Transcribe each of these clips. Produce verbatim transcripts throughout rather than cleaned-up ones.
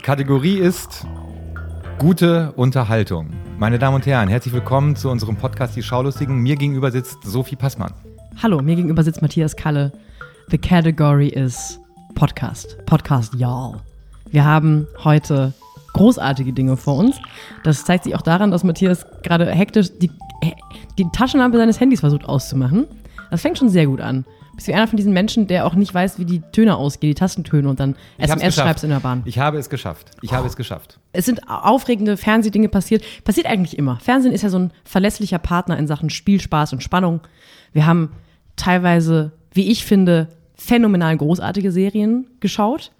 Die Kategorie ist gute Unterhaltung. Meine Damen und Herren, herzlich willkommen zu unserem Podcast Die Schaulustigen. Mir gegenüber sitzt Sophie Passmann. Hallo, mir gegenüber sitzt Matthias Kalle. The category is Podcast. Podcast, y'all. Wir haben heute großartige Dinge vor uns. Das zeigt sich auch daran, dass Matthias gerade hektisch die, die Taschenlampe seines Handys versucht auszumachen. Das fängt schon sehr gut an. Bist du einer von diesen Menschen, der auch nicht weiß, wie die Töne ausgehen, die Tastentöne, und dann S M S schreibst in der Bahn? Ich habe es geschafft. Ich oh. habe es geschafft. Es sind aufregende Fernsehdinge passiert. Passiert eigentlich immer. Fernsehen ist ja so ein verlässlicher Partner in Sachen Spielspaß und Spannung. Wir haben teilweise, wie ich finde, phänomenal großartige Serien geschaut.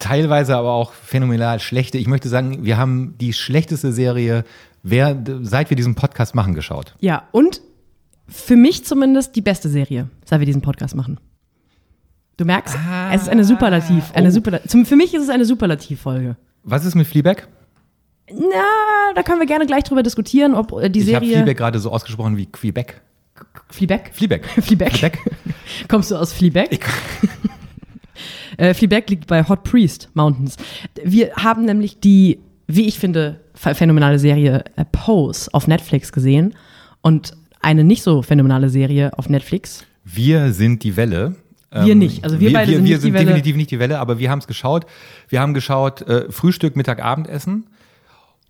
Teilweise aber auch phänomenal schlechte. Ich möchte sagen, wir haben die schlechteste Serie, wer, seit wir diesen Podcast machen, geschaut. Ja, und für mich zumindest die beste Serie, seit wir diesen Podcast machen. Du merkst, ah, es ist eine Superlativ. Eine oh. Superlativ. Für mich ist es eine Superlativ-Folge. Was ist mit Fleabag? Na, da können wir gerne gleich drüber diskutieren, ob die ich Serie... Ich habe Fleabag gerade so ausgesprochen wie Quebec. Fleabag? Fleabag. Fleabag. Fleabag. Kommst du aus Fleabag? Ich Äh, Fleabag liegt bei Hot Priest Mountains. Wir haben nämlich die, wie ich finde, phänomenale Serie äh, Pose auf Netflix gesehen und eine nicht so phänomenale Serie auf Netflix. Wir sind die Welle. Ähm, wir nicht, also wir, wir beide wir, sind, wir nicht sind die Welle. Definitiv nicht die Welle, aber wir haben es geschaut. Wir haben geschaut äh, Frühstück, Mittag, Abendessen.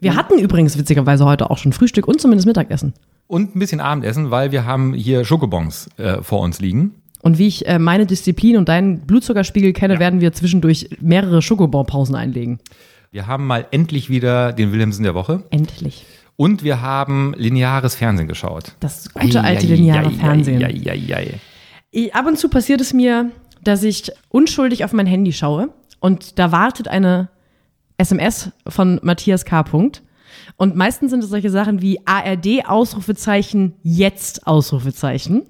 Wir hatten übrigens witzigerweise heute auch schon Frühstück und zumindest Mittagessen. Und ein bisschen Abendessen, weil wir haben hier Schokobons äh, vor uns liegen. Und wie ich äh, meine Disziplin und deinen Blutzuckerspiegel kenne, ja. werden wir zwischendurch mehrere Schokobon-Pausen einlegen. Wir haben mal endlich wieder den Willemsen der Woche. Endlich. Und wir haben lineares Fernsehen geschaut. Das gute ei, alte ei, lineare ei, Fernsehen. Ei, ei, ei, ei. Ab und zu passiert es mir, dass ich unschuldig auf mein Handy schaue und da wartet eine S M S von Matthias K. Und meistens sind es solche Sachen wie A R D, Ausrufezeichen, jetzt, Ausrufezeichen.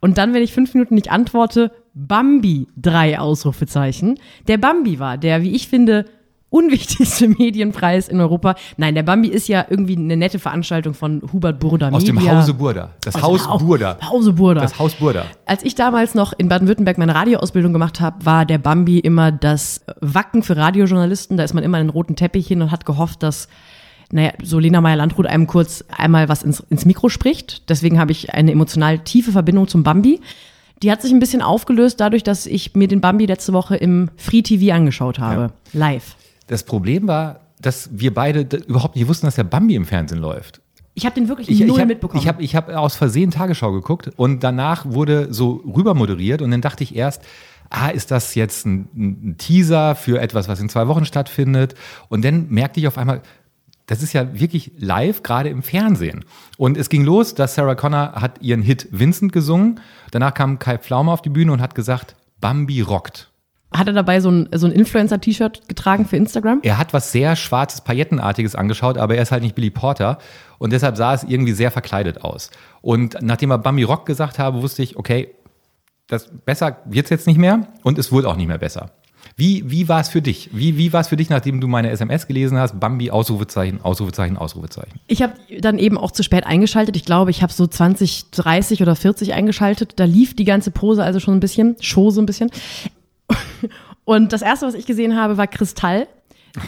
Und dann, wenn ich fünf Minuten nicht antworte, Bambi, drei Ausrufezeichen. Der Bambi war der, wie ich finde, unwichtigste Medienpreis in Europa. Nein, der Bambi ist ja irgendwie eine nette Veranstaltung von Hubert Burda Media. Aus dem Hause Burda. Das Haus Burda. Hause Burda. Das Haus Burda. Als ich damals noch in Baden-Württemberg meine Radioausbildung gemacht habe, war der Bambi immer das Wacken für Radiojournalisten. Da ist man immer in den roten Teppich hin und hat gehofft, dass... Naja, so Lena Meyer-Landrut einem kurz einmal was ins, ins Mikro spricht. Deswegen habe ich eine emotional tiefe Verbindung zum Bambi. Die hat sich ein bisschen aufgelöst dadurch, dass ich mir den Bambi letzte Woche im Free-T V angeschaut habe. Ja. Live. Das Problem war, dass wir beide überhaupt nicht wussten, dass der Bambi im Fernsehen läuft. Ich habe den wirklich ich, null ich hab, mitbekommen. Ich habe ich hab aus Versehen Tagesschau geguckt und danach wurde so rüber moderiert und dann dachte ich erst, ah, ist das jetzt ein, ein Teaser für etwas, was in zwei Wochen stattfindet? Und dann merkte ich auf einmal... Das ist ja wirklich live, gerade im Fernsehen. Und es ging los, dass Sarah Connor hat ihren Hit Vincent gesungen. Danach kam Kai Pflaume auf die Bühne und hat gesagt, Bambi rockt. Hat er dabei so ein, so ein Influencer-T-Shirt getragen für Instagram? Er hat was sehr Schwarzes, Paillettenartiges angeschaut, aber er ist halt nicht Billy Porter. Und deshalb sah es irgendwie sehr verkleidet aus. Und nachdem er Bambi rockt gesagt habe, wusste ich, okay, das besser wird's jetzt nicht mehr. Und es wurde auch nicht mehr besser. Wie, wie war es für dich? Wie, wie war es für dich, nachdem du meine S M S gelesen hast? Bambi, Ausrufezeichen, Ausrufezeichen, Ausrufezeichen. Ich habe dann eben auch zu spät eingeschaltet. Ich glaube, ich habe so zwanzig, dreißig oder vierzig eingeschaltet. Da lief die ganze Pose also schon ein bisschen, Show so ein bisschen. Und das Erste, was ich gesehen habe, war Chris Tall,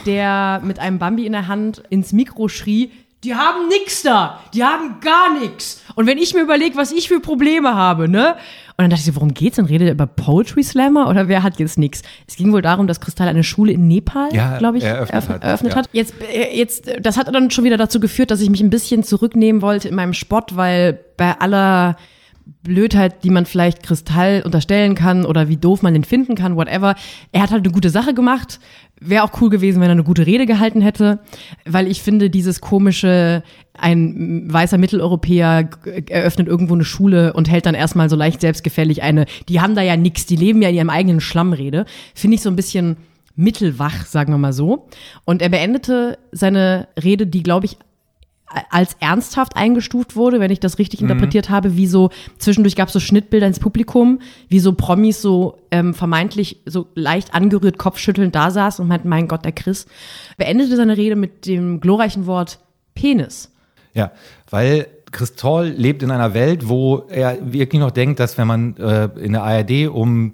der mit einem Bambi in der Hand ins Mikro schrie, die haben nix da, die haben gar nix. Und wenn ich mir überlege, was ich für Probleme habe, ne? Und dann dachte ich so, worum geht's denn? Redet er über Poetry Slammer oder wer hat jetzt nix? Es ging wohl darum, dass Kristall eine Schule in Nepal, ja, glaube ich, eröffnet, eröffnet, eröffnet hat. hat. Jetzt, jetzt, das hat dann schon wieder dazu geführt, dass ich mich ein bisschen zurücknehmen wollte in meinem Spott, weil bei aller Blödheit, die man vielleicht Kristall unterstellen kann oder wie doof man den finden kann, whatever. Er hat halt eine gute Sache gemacht. Wäre auch cool gewesen, wenn er eine gute Rede gehalten hätte, weil ich finde, dieses komische, ein weißer Mitteleuropäer eröffnet irgendwo eine Schule und hält dann erstmal so leicht selbstgefällig eine, die haben da ja nix, die leben ja in ihrem eigenen Schlammrede, finde ich so ein bisschen mittelwach, sagen wir mal so. Und er beendete seine Rede, die, glaube ich, als ernsthaft eingestuft wurde, wenn ich das richtig mhm. interpretiert habe, wie so, zwischendurch gab es so Schnittbilder ins Publikum, wie so Promis so ähm, vermeintlich so leicht angerührt, kopfschüttelnd da saß und meinten, mein Gott, der Chris, beendete seine Rede mit dem glorreichen Wort Penis. Ja, weil Chris Tall lebt in einer Welt, wo er wirklich noch denkt, dass wenn man äh, in der A R D um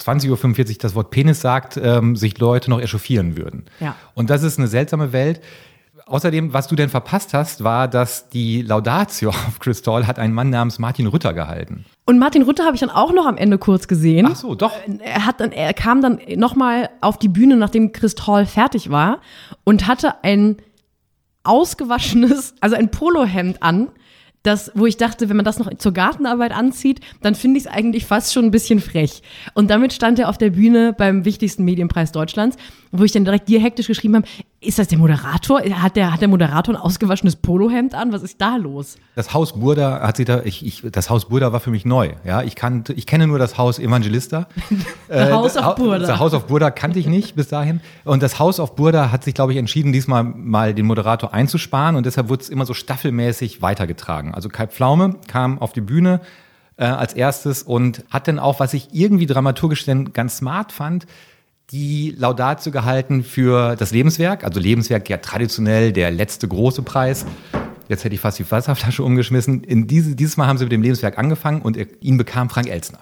zwanzig Uhr fünfundvierzig das Wort Penis sagt, ähm, sich Leute noch echauffieren würden. Ja. Und das ist eine seltsame Welt. Außerdem, was du denn verpasst hast, war, dass die Laudatio auf Chris Tall hat einen Mann namens Martin Rütter gehalten. Und Martin Rütter habe ich dann auch noch am Ende kurz gesehen. Ach so, doch. Er hat dann, er kam dann nochmal auf die Bühne, nachdem Chris Tall fertig war und hatte ein ausgewaschenes, also ein Polohemd an, das, wo ich dachte, wenn man das noch zur Gartenarbeit anzieht, dann finde ich es eigentlich fast schon ein bisschen frech. Und damit stand er auf der Bühne beim wichtigsten Medienpreis Deutschlands, wo ich dann direkt dir hektisch geschrieben habe, ist das der Moderator? Hat der, hat der Moderator ein ausgewaschenes Polohemd an? Was ist da los? Das Haus Burda hat sie da, ich, ich, das Haus Burda war für mich neu. Ja, ich kannte, ich kenne nur das Haus Evangelista. Das Haus auf Burda. Das Haus auf Burda kannte ich nicht bis dahin. Und das Haus auf Burda hat sich, glaube ich, entschieden, diesmal mal den Moderator einzusparen. Und deshalb wurde es immer so staffelmäßig weitergetragen. Also Kai Pflaume kam auf die Bühne äh, als erstes und hat dann auch, was ich irgendwie dramaturgisch denn ganz smart fand, die Laudatio gehalten für das Lebenswerk. Also Lebenswerk ja traditionell der letzte große Preis. Jetzt hätte ich fast die Wasserflasche umgeschmissen. In diese, dieses Mal haben sie mit dem Lebenswerk angefangen und er, ihn bekam Frank Elstner.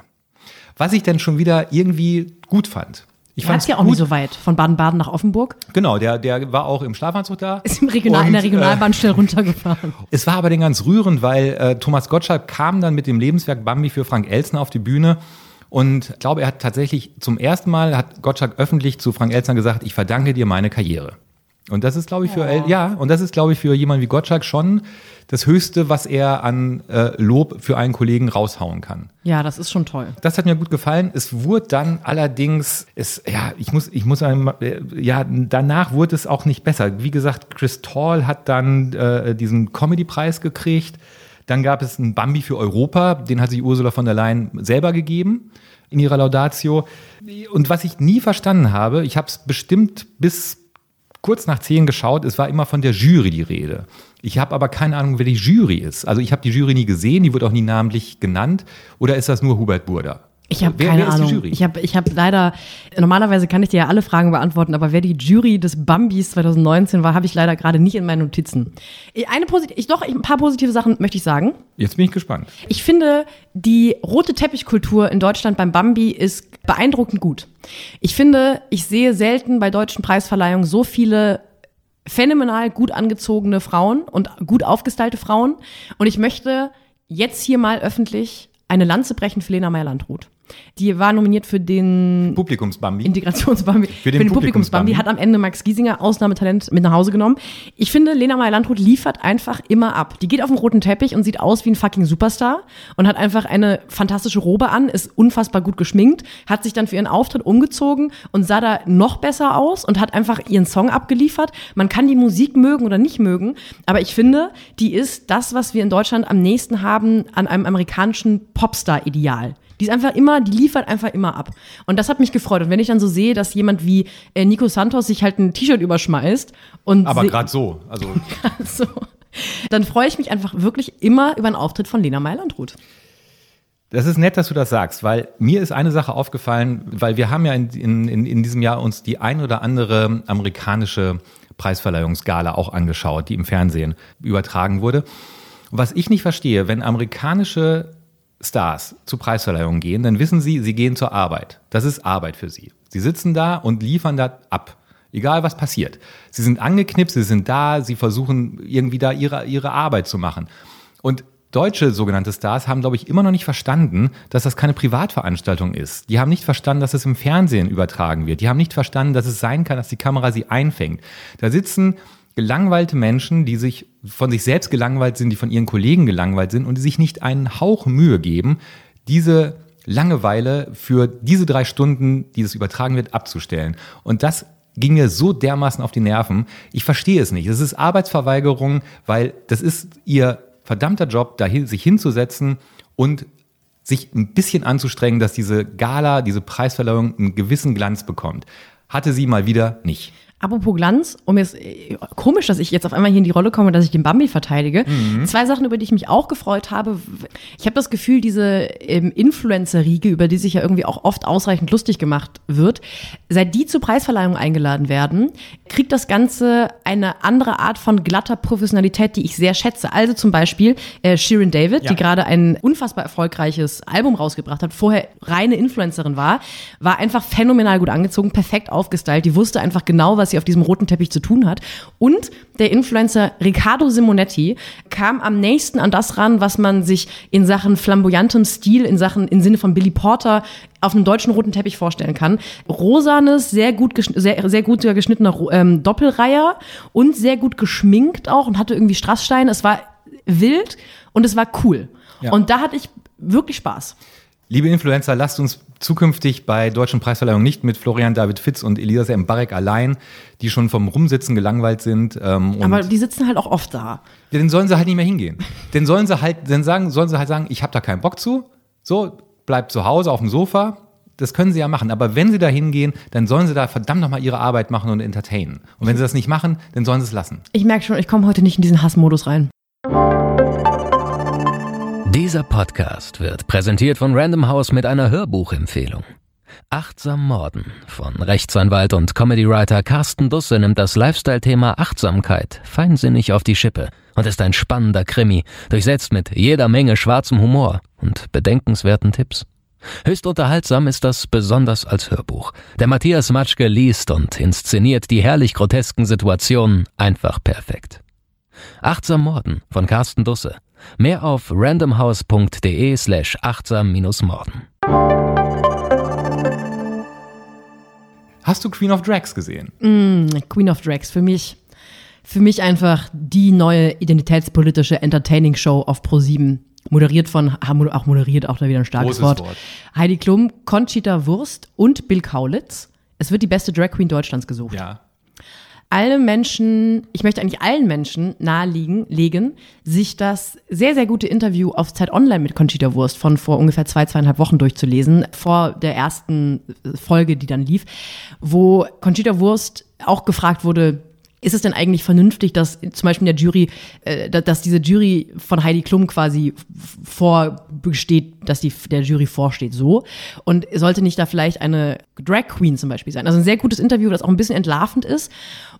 Was ich dann schon wieder irgendwie gut fand. Ich fand es ja auch gut. Nicht so weit, von Baden-Baden nach Offenburg. Genau, der, der war auch im Schlafanzug da. Ist im Regional, und, in der Regionalbahn äh, schnell runtergefahren. Es war aber dann ganz rührend, weil äh, Thomas Gottschalk kam dann mit dem Lebenswerk Bambi für Frank Elstner auf die Bühne. Und ich glaube, er hat tatsächlich zum ersten Mal, hat Gottschalk öffentlich zu Frank Elstner gesagt, ich verdanke dir meine Karriere. Und das ist, glaube ich, für, ja. Ja, und das ist, glaube ich, für jemanden wie Gottschalk schon das Höchste, was er an äh, Lob für einen Kollegen raushauen kann. Ja, das ist schon toll. Das hat mir gut gefallen. Es wurde dann allerdings, es, ja, ich muss, ich muss einmal, ja, danach wurde es auch nicht besser. Wie gesagt, Chris Tall hat dann äh, diesen Comedy-Preis gekriegt. Dann gab es einen Bambi für Europa, den hat sich Ursula von der Leyen selber gegeben in ihrer Laudatio. Und was ich nie verstanden habe, ich habe es bestimmt bis kurz nach zehn geschaut, es war immer von der Jury die Rede. Ich habe aber keine Ahnung, wer die Jury ist. Also ich habe die Jury nie gesehen, die wird auch nie namentlich genannt. Oder ist das nur Hubert Burda? Ich habe keine wer Ahnung. Ich habe ich hab leider, normalerweise kann ich dir ja alle Fragen beantworten, aber wer die Jury des Bambis zwanzig neunzehn war, habe ich leider gerade nicht in meinen Notizen. Eine posit- ich, doch, ein paar positive Sachen möchte ich sagen. Jetzt bin ich gespannt. Ich finde, die rote Teppichkultur in Deutschland beim Bambi ist beeindruckend gut. Ich finde, ich sehe selten bei deutschen Preisverleihungen so viele phänomenal gut angezogene Frauen und gut aufgestylte Frauen. Und ich möchte jetzt hier mal öffentlich eine Lanze brechen für Lena Meyer-Landrut. Die war nominiert für den Publikumsbambi. Integrationsbambi. Für den, den Publikumsbambi. Hat am Ende Max Giesinger Ausnahmetalent mit nach Hause genommen. Ich finde, Lena Meyer-Landrut liefert einfach immer ab. Die geht auf den roten Teppich und sieht aus wie ein fucking Superstar und hat einfach eine fantastische Robe an, ist unfassbar gut geschminkt, hat sich dann für ihren Auftritt umgezogen und sah da noch besser aus und hat einfach ihren Song abgeliefert. Man kann die Musik mögen oder nicht mögen, aber ich finde, die ist das, was wir in Deutschland am nächsten haben an einem amerikanischen Popstar-Ideal. Die ist einfach immer, die liefert einfach immer ab. Und das hat mich gefreut. Und wenn ich dann so sehe, dass jemand wie äh, Nico Santos sich halt ein T-Shirt überschmeißt und aber se- gerade so, also so, dann freue ich mich einfach wirklich immer über einen Auftritt von Lena Meyer-Landrut. Das ist nett, dass du das sagst, weil mir ist eine Sache aufgefallen, weil wir haben ja in, in, in diesem Jahr uns die ein oder andere amerikanische Preisverleihungsgala auch angeschaut, die im Fernsehen übertragen wurde. Was ich nicht verstehe, wenn amerikanische Stars zu Preisverleihungen gehen, dann wissen sie, sie gehen zur Arbeit. Das ist Arbeit für sie. Sie sitzen da und liefern da ab. Egal, was passiert. Sie sind angeknipst, sie sind da, sie versuchen irgendwie da ihre, ihre Arbeit zu machen. Und deutsche sogenannte Stars haben, glaube ich, immer noch nicht verstanden, dass das keine Privatveranstaltung ist. Die haben nicht verstanden, dass es im Fernsehen übertragen wird. Die haben nicht verstanden, dass es sein kann, dass die Kamera sie einfängt. Da sitzen gelangweilte Menschen, die sich von sich selbst gelangweilt sind, die von ihren Kollegen gelangweilt sind und die sich nicht einen Hauch Mühe geben, diese Langeweile für diese drei Stunden, die das übertragen wird, abzustellen. Und das ging mir so dermaßen auf die Nerven. Ich verstehe es nicht. Das ist Arbeitsverweigerung, weil das ist ihr verdammter Job, dahin, sich hinzusetzen und sich ein bisschen anzustrengen, dass diese Gala, diese Preisverleihung einen gewissen Glanz bekommt. Hatte sie mal wieder nicht. Apropos Glanz, um jetzt, komisch, dass ich jetzt auf einmal hier in die Rolle komme, dass ich den Bambi verteidige. Mhm. Zwei Sachen, über die ich mich auch gefreut habe. Ich habe das Gefühl, diese ähm, Influencer-Riege, über die sich ja irgendwie auch oft ausreichend lustig gemacht wird, seit die zur Preisverleihung eingeladen werden, kriegt das Ganze eine andere Art von glatter Professionalität, die ich sehr schätze. Also zum Beispiel äh, Shirin David, ja. die gerade ein unfassbar erfolgreiches Album rausgebracht hat, vorher reine Influencerin war, war einfach phänomenal gut angezogen, perfekt aufgestylt. Die wusste einfach genau, was sie auf diesem roten Teppich zu tun hat. Und der Influencer Riccardo Simonetti kam am nächsten an das ran, was man sich in Sachen flamboyantem Stil, in Sachen im Sinne von Billy Porter auf einem deutschen roten Teppich vorstellen kann. Rosanes, sehr gut geschn- sehr, sehr gut geschnittener ähm, Doppelreiher und sehr gut geschminkt auch und hatte irgendwie Strasssteine. Es war wild und es war cool. Ja. Und da hatte ich wirklich Spaß. Liebe Influencer, lasst uns zukünftig bei deutschen Preisverleihungen nicht mit Florian David Fitz und Elisa Mbarek allein, die schon vom Rumsitzen gelangweilt sind. Ähm, und Aber die sitzen halt auch oft da. Ja, dann sollen sie halt nicht mehr hingehen. dann sollen sie halt, dann sagen, sollen sie halt sagen, ich habe da keinen Bock zu. So, bleibt zu Hause auf dem Sofa. Das können sie ja machen. Aber wenn sie da hingehen, dann sollen sie da verdammt nochmal ihre Arbeit machen und entertainen. Und wenn sie das nicht machen, dann sollen sie es lassen. Ich merke schon, ich komme heute nicht in diesen Hassmodus rein. Dieser Podcast wird präsentiert von Random House mit einer Hörbuchempfehlung. Achtsam Morden von Rechtsanwalt und Comedy-Writer Carsten Dusse nimmt das Lifestyle-Thema Achtsamkeit feinsinnig auf die Schippe und ist ein spannender Krimi, durchsetzt mit jeder Menge schwarzem Humor und bedenkenswerten Tipps. Höchst unterhaltsam ist das besonders als Hörbuch. Der Matthias Matschke liest und inszeniert die herrlich grotesken Situationen einfach perfekt. Achtsam Morden von Carsten Dusse. Mehr auf randomhouse.de slash achtsam-morden. Hast du Queen of Drags gesehen? Mm, Queen of Drags, für mich für mich einfach die neue identitätspolitische Entertaining-Show auf ProSieben. Moderiert von, auch moderiert, auch da wieder ein starkes Wort. Wort. Heidi Klum, Conchita Wurst und Bill Kaulitz. Es wird die beste Drag Queen Deutschlands gesucht. Ja. Alle Menschen, ich möchte eigentlich allen Menschen nahelegen, legen, sich das sehr, sehr gute Interview auf Zeit Online mit Conchita Wurst von vor ungefähr zwei, zweieinhalb Wochen durchzulesen, vor der ersten Folge, die dann lief, wo Conchita Wurst auch gefragt wurde, ist es denn eigentlich vernünftig, dass zum Beispiel in der Jury, äh, dass diese Jury von Heidi Klum quasi vorbesteht, dass die der Jury vorsteht, so? Und sollte nicht da vielleicht eine Drag Queen zum Beispiel sein? Also ein sehr gutes Interview, das auch ein bisschen entlarvend ist.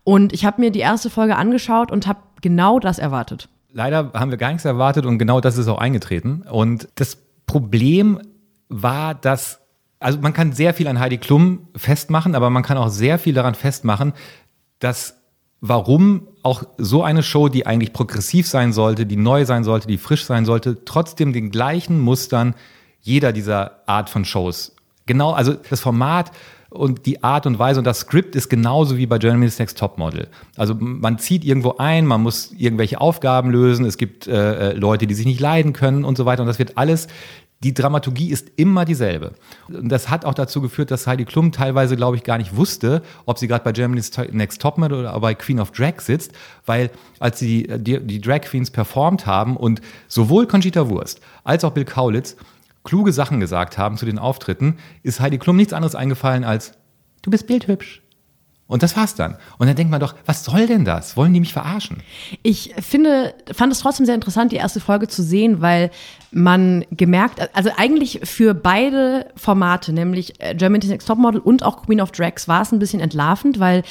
Und ich habe mir die erste Folge angeschaut und habe genau das erwartet. Leider haben wir gar nichts erwartet und genau das ist auch eingetreten. Und das Problem war, dass, also man kann sehr viel an Heidi Klum festmachen, aber man kann auch sehr viel daran festmachen, dass warum auch so eine Show, die eigentlich progressiv sein sollte, die neu sein sollte, die frisch sein sollte, trotzdem den gleichen Mustern jeder dieser Art von Shows. Genau, also das Format und die Art und Weise und das Skript ist genauso wie bei Germany's Next Topmodel. Also man zieht irgendwo ein, man muss irgendwelche Aufgaben lösen, es gibt äh, Leute, die sich nicht leiden können und so weiter. Und das wird alles, die Dramaturgie ist immer dieselbe. Und das hat auch dazu geführt, dass Heidi Klum teilweise, glaube ich, gar nicht wusste, ob sie gerade bei Germany's Next Topmodel oder bei Queen of Drag sitzt, weil als die, die, die Drag Queens performt haben und sowohl Conchita Wurst als auch Bill Kaulitz kluge Sachen gesagt haben zu den Auftritten, ist Heidi Klum nichts anderes eingefallen als, du bist bildhübsch. Und das war's dann. Und dann denkt man doch, was soll denn das? Wollen die mich verarschen? Ich finde, fand es trotzdem sehr interessant, die erste Folge zu sehen, weil man gemerkt, also eigentlich für beide Formate, nämlich Germany's Next Topmodel und auch Queen of Drags, war es ein bisschen entlarvend, weil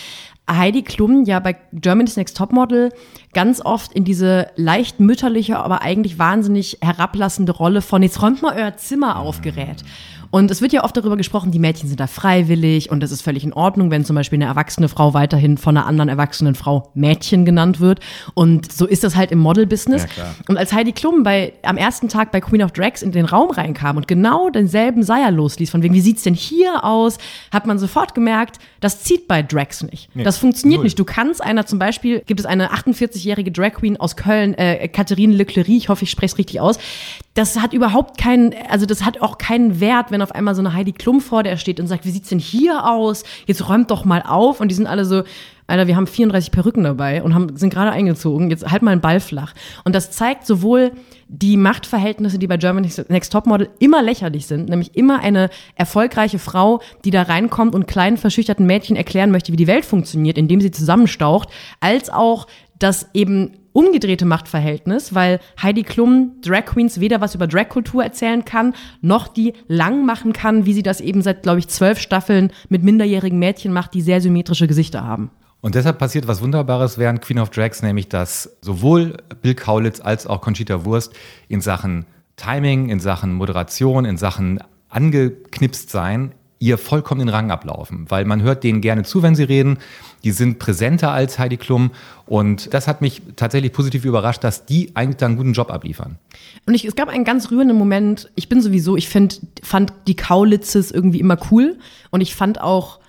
Heidi Klum ja bei Germany's Next Topmodel ganz oft in diese leicht mütterliche, aber eigentlich wahnsinnig herablassende Rolle von jetzt räumt mal euer Zimmer auf gerät. Und es wird ja oft darüber gesprochen, die Mädchen sind da freiwillig und es ist völlig in Ordnung, wenn zum Beispiel eine erwachsene Frau weiterhin von einer anderen erwachsenen Frau Mädchen genannt wird. Und so ist das halt im Model-Business. Ja, und als Heidi Klum bei, am ersten Tag bei Queen of Drags in den Raum reinkam und genau denselben Seier losließ, von wegen, wie sieht's denn hier aus, hat man sofort gemerkt, das zieht bei Drags nicht. Nee, das funktioniert null. Nicht. Du kannst einer zum Beispiel, gibt es eine achtundvierzigjährige Drag Queen aus Köln, äh, Catherine Leclery, ich hoffe, ich spreche es richtig aus, das hat überhaupt keinen, also das hat auch keinen Wert, wenn rennt auf einmal so eine Heidi Klum vor, der steht und sagt, wie sieht's denn hier aus? Jetzt räumt doch mal auf. Und die sind alle so, Alter, wir haben vierunddreißig Perücken dabei und haben, sind gerade eingezogen, jetzt halt mal einen Ball flach. Und das zeigt sowohl die Machtverhältnisse, die bei Germany's Next Topmodel immer lächerlich sind, nämlich immer eine erfolgreiche Frau, die da reinkommt und kleinen, verschüchterten Mädchen erklären möchte, wie die Welt funktioniert, indem sie zusammenstaucht, als auch das eben umgedrehte Machtverhältnis, weil Heidi Klum Drag Queens weder was über Dragkultur erzählen kann, noch die lang machen kann, wie sie das eben seit, glaube ich, zwölf Staffeln mit minderjährigen Mädchen macht, die sehr symmetrische Gesichter haben. Und deshalb passiert was Wunderbares während Queen of Drags, nämlich dass sowohl Bill Kaulitz als auch Conchita Wurst in Sachen Timing, in Sachen Moderation, in Sachen angeknipst sein, ihr vollkommen den Rang ablaufen, weil man hört denen gerne zu, wenn sie reden. Die sind präsenter als Heidi Klum und das hat mich tatsächlich positiv überrascht, dass die eigentlich da einen guten Job abliefern. Und ich, es gab einen ganz rührenden Moment. Ich bin sowieso, ich find, fand die Kaulitzes irgendwie immer cool und ich fand auch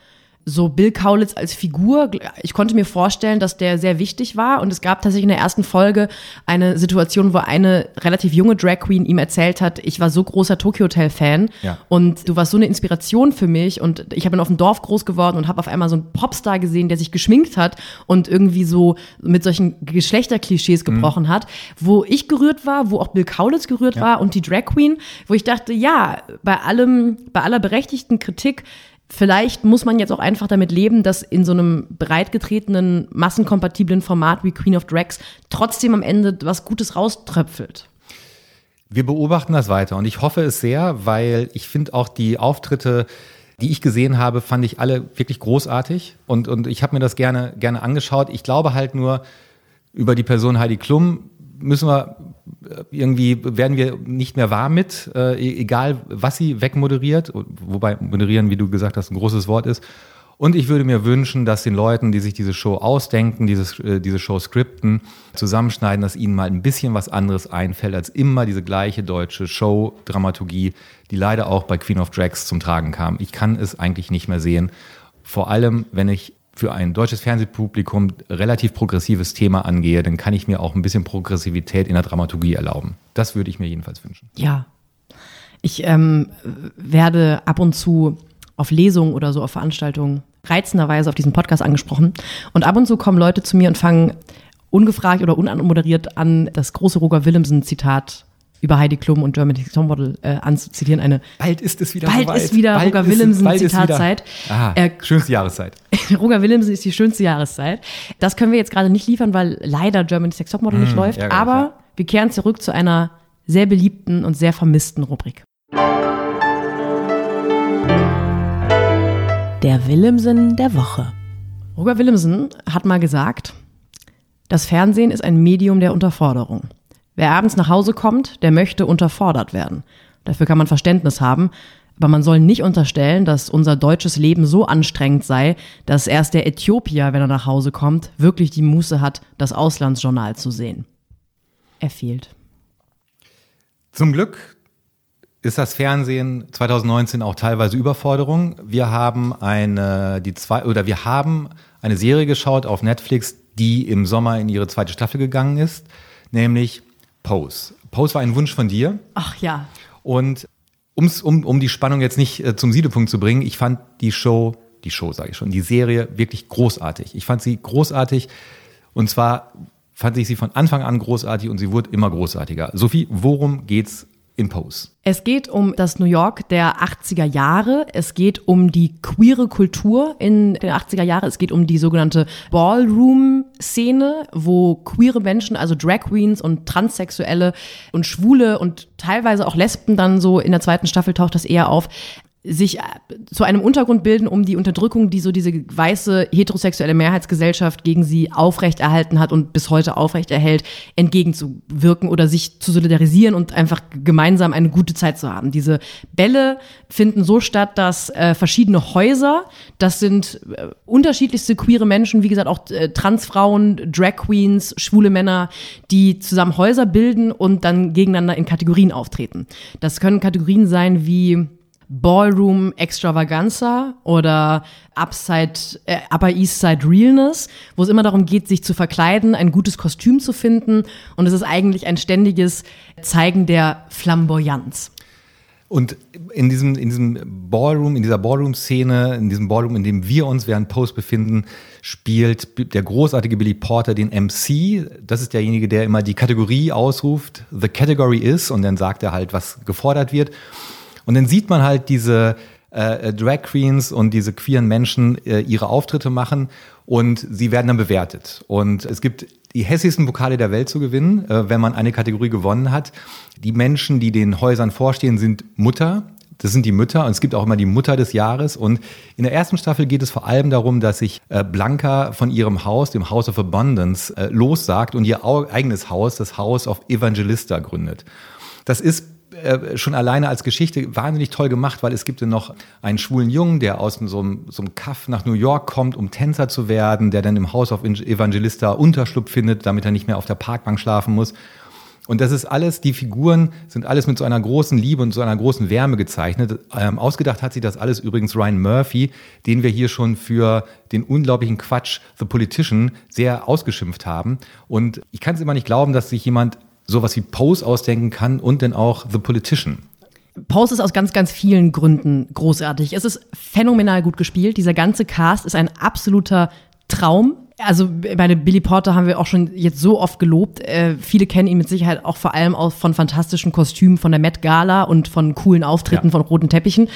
so Bill Kaulitz als Figur, ich konnte mir vorstellen, dass der sehr wichtig war und es gab tatsächlich in der ersten Folge eine Situation, wo eine relativ junge Drag Queen ihm erzählt hat, ich war so großer Tokyo Hotel Fan ja. und du warst so eine Inspiration für mich und ich bin auf dem Dorf groß geworden und habe auf einmal so einen Popstar gesehen, der sich geschminkt hat und irgendwie so mit solchen Geschlechterklischees gebrochen mhm. hat, wo ich gerührt war, wo auch Bill Kaulitz gerührt ja. war und die Drag Queen, wo ich dachte, ja, bei allem, bei aller berechtigten Kritik, vielleicht muss man jetzt auch einfach damit leben, dass in so einem breitgetretenen, massenkompatiblen Format wie Queen of Drags trotzdem am Ende was Gutes rauströpfelt. Wir beobachten das weiter und ich hoffe es sehr, weil ich finde auch die Auftritte, die ich gesehen habe, fand ich alle wirklich großartig und, und ich habe mir das gerne, gerne angeschaut. Ich glaube halt nur, über die Person Heidi Klum müssen wir irgendwie, werden wir nicht mehr warm mit, äh, egal was sie wegmoderiert, wobei moderieren, wie du gesagt hast, ein großes Wort ist. Und ich würde mir wünschen, dass den Leuten, die sich diese Show ausdenken, dieses, äh, diese Show skripten, zusammenschneiden, dass ihnen mal ein bisschen was anderes einfällt, als immer diese gleiche deutsche Show-Dramaturgie, die leider auch bei Queen of Drags zum Tragen kam. Ich kann es eigentlich nicht mehr sehen, vor allem, wenn ich für ein deutsches Fernsehpublikum relativ progressives Thema angehe, dann kann ich mir auch ein bisschen Progressivität in der Dramaturgie erlauben. Das würde ich mir jedenfalls wünschen. Ja, ich ähm, werde ab und zu auf Lesungen oder so, auf Veranstaltungen reizenderweise auf diesen Podcast angesprochen. Und ab und zu kommen Leute zu mir und fangen ungefragt oder unmoderiert an, das große Roger Willemsen-Zitat über Heidi Klum und Germany's Next Topmodel äh, anzuzitieren. Eine Bald ist es wieder Bald so ist wieder Roger Willemsen-Zitatzeit. Ah, äh, schönste Jahreszeit. Roger Willemsen ist die schönste Jahreszeit. Das können wir jetzt gerade nicht liefern, weil leider Germany's Next Topmodel mmh, nicht läuft. Ärgerlich, aber ja. wir kehren zurück zu einer sehr beliebten und sehr vermissten Rubrik. Der Willemsen der Woche. Roger Willemsen hat mal gesagt, das Fernsehen ist ein Medium der Unterforderung. Wer abends nach Hause kommt, der möchte unterfordert werden. Dafür kann man Verständnis haben, aber man soll nicht unterstellen, dass unser deutsches Leben so anstrengend sei, dass erst der Äthiopier, wenn er nach Hause kommt, wirklich die Muße hat, das Auslandsjournal zu sehen. Er fehlt. Zum Glück ist das Fernsehen zwanzig neunzehn auch teilweise Überforderung. Wir haben eine, die zwei, oder wir haben eine Serie geschaut auf Netflix, die im Sommer in ihre zweite Staffel gegangen ist, nämlich Pose. Pose war ein Wunsch von dir. Ach ja. Und ums, um, um die Spannung jetzt nicht äh, zum Siedepunkt zu bringen, ich fand die Show, die Show sage ich schon, die Serie wirklich großartig. Ich fand sie großartig und zwar fand ich sie von Anfang an großartig und sie wurde immer großartiger. Sophie, worum geht's in Pose? Es geht um das New York der achtziger Jahre, es geht um die queere Kultur in den achtziger Jahren, es geht um die sogenannte Ballroom-Szene, wo queere Menschen, also Drag Queens und Transsexuelle und Schwule und teilweise auch Lesben dann so, in der zweiten Staffel taucht das eher auf, sich zu einem Untergrund bilden, um die Unterdrückung, die so diese weiße heterosexuelle Mehrheitsgesellschaft gegen sie aufrechterhalten hat und bis heute aufrechterhält, entgegenzuwirken oder sich zu solidarisieren und einfach gemeinsam eine gute Zeit zu haben. Diese Bälle finden so statt, dass äh, verschiedene Häuser, das sind äh, unterschiedlichste queere Menschen, wie gesagt auch äh, Transfrauen, Drag Queens, schwule Männer, die zusammen Häuser bilden und dann gegeneinander in Kategorien auftreten. Das können Kategorien sein wie Ballroom Extravaganza oder Upside, äh, Upper East Side Realness, wo es immer darum geht, sich zu verkleiden, ein gutes Kostüm zu finden. Und es ist eigentlich ein ständiges Zeigen der Flamboyanz. Und in diesem, in diesem Ballroom, in dieser Ballroom-Szene, in diesem Ballroom, in dem wir uns während Pose befinden, spielt der großartige Billy Porter den M C. Das ist derjenige, der immer die Kategorie ausruft, the category is, und dann sagt er halt, was gefordert wird. Und dann sieht man halt diese äh, Drag Queens und diese queeren Menschen äh, ihre Auftritte machen und sie werden dann bewertet. Und es gibt die hässlichsten Pokale der Welt zu gewinnen, äh, wenn man eine Kategorie gewonnen hat. Die Menschen, die den Häusern vorstehen, sind Mutter. Das sind die Mütter und es gibt auch immer die Mutter des Jahres. Und in der ersten Staffel geht es vor allem darum, dass sich äh, Blanca von ihrem Haus, dem House of Abundance, äh, lossagt und ihr au- eigenes Haus, das House of Evangelista, gründet. Das ist schon alleine als Geschichte wahnsinnig toll gemacht, weil es gibt dann noch einen schwulen Jungen, der aus so einem, so einem Kaff nach New York kommt, um Tänzer zu werden, der dann im House of Evangelista Unterschlupf findet, damit er nicht mehr auf der Parkbank schlafen muss. Und das ist alles, die Figuren sind alles mit so einer großen Liebe und so einer großen Wärme gezeichnet. Ähm, ausgedacht hat sich das alles übrigens Ryan Murphy, den wir hier schon für den unglaublichen Quatsch The Politician sehr ausgeschimpft haben. Und ich kann es immer nicht glauben, dass sich jemand sowas wie Pose ausdenken kann und dann auch The Politician. Pose ist aus ganz, ganz vielen Gründen großartig. Es ist phänomenal gut gespielt. Dieser ganze Cast ist ein absoluter Traum. Also bei Billy Porter haben wir auch schon jetzt so oft gelobt. Äh, viele kennen ihn mit Sicherheit auch vor allem auch von fantastischen Kostümen von der Met Gala und von coolen Auftritten, ja, von roten Teppichen.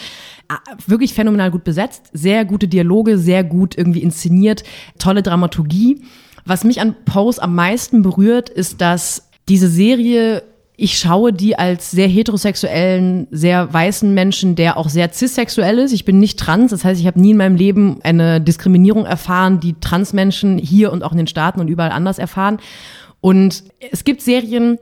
Wirklich phänomenal gut besetzt. Sehr gute Dialoge, sehr gut irgendwie inszeniert. Tolle Dramaturgie. Was mich an Pose am meisten berührt, ist, dass diese Serie, ich schaue die als sehr heterosexuellen, sehr weißen Menschen, der auch sehr cissexuell ist. Ich bin nicht trans, das heißt, ich habe nie in meinem Leben eine Diskriminierung erfahren, die Transmenschen hier und auch in den Staaten und überall anders erfahren. Und es gibt Serien,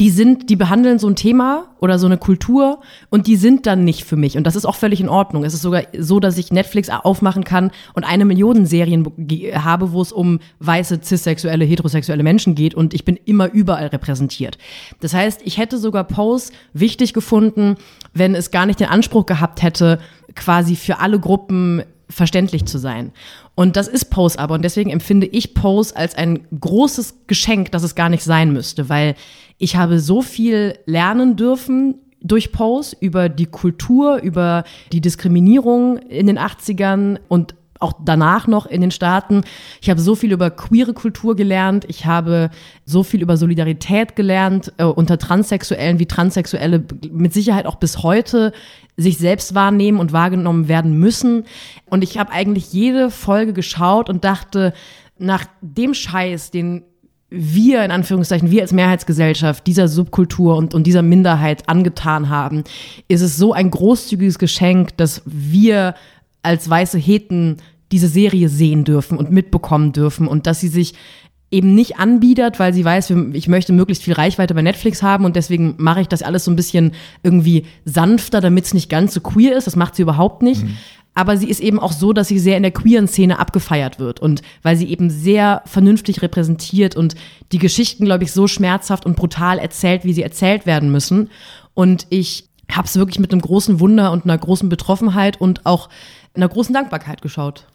die sind, die behandeln so ein Thema oder so eine Kultur und die sind dann nicht für mich. Und das ist auch völlig in Ordnung. Es ist sogar so, dass ich Netflix aufmachen kann und eine Million Serien habe, wo es um weiße, cissexuelle, heterosexuelle Menschen geht und ich bin immer überall repräsentiert. Das heißt, ich hätte sogar Pose wichtig gefunden, wenn es gar nicht den Anspruch gehabt hätte, quasi für alle Gruppen verständlich zu sein. Und das ist Pose aber. Und deswegen empfinde ich Pose als ein großes Geschenk, dass es gar nicht sein müsste, weil ich habe so viel lernen dürfen durch Pose über die Kultur, über die Diskriminierung in den achtzigern und auch danach noch in den Staaten. Ich habe so viel über queere Kultur gelernt. Ich habe so viel über Solidarität gelernt, äh, unter Transsexuellen, wie Transsexuelle mit Sicherheit auch bis heute sich selbst wahrnehmen und wahrgenommen werden müssen. Und ich habe eigentlich jede Folge geschaut und dachte, nach dem Scheiß, den wir, in Anführungszeichen, wir als Mehrheitsgesellschaft dieser Subkultur und, und dieser Minderheit angetan haben, ist es so ein großzügiges Geschenk, dass wir als weiße Heten diese Serie sehen dürfen und mitbekommen dürfen und dass sie sich eben nicht anbietet, weil sie weiß, ich möchte möglichst viel Reichweite bei Netflix haben und deswegen mache ich das alles so ein bisschen irgendwie sanfter, damit es nicht ganz so queer ist. Das macht sie überhaupt nicht. Mhm. Aber sie ist eben auch so, dass sie sehr in der queeren Szene abgefeiert wird und weil sie eben sehr vernünftig repräsentiert und die Geschichten, glaube ich, so schmerzhaft und brutal erzählt, wie sie erzählt werden müssen. Und ich habe es wirklich mit einem großen Wunder und einer großen Betroffenheit und auch einer großen Dankbarkeit geschaut.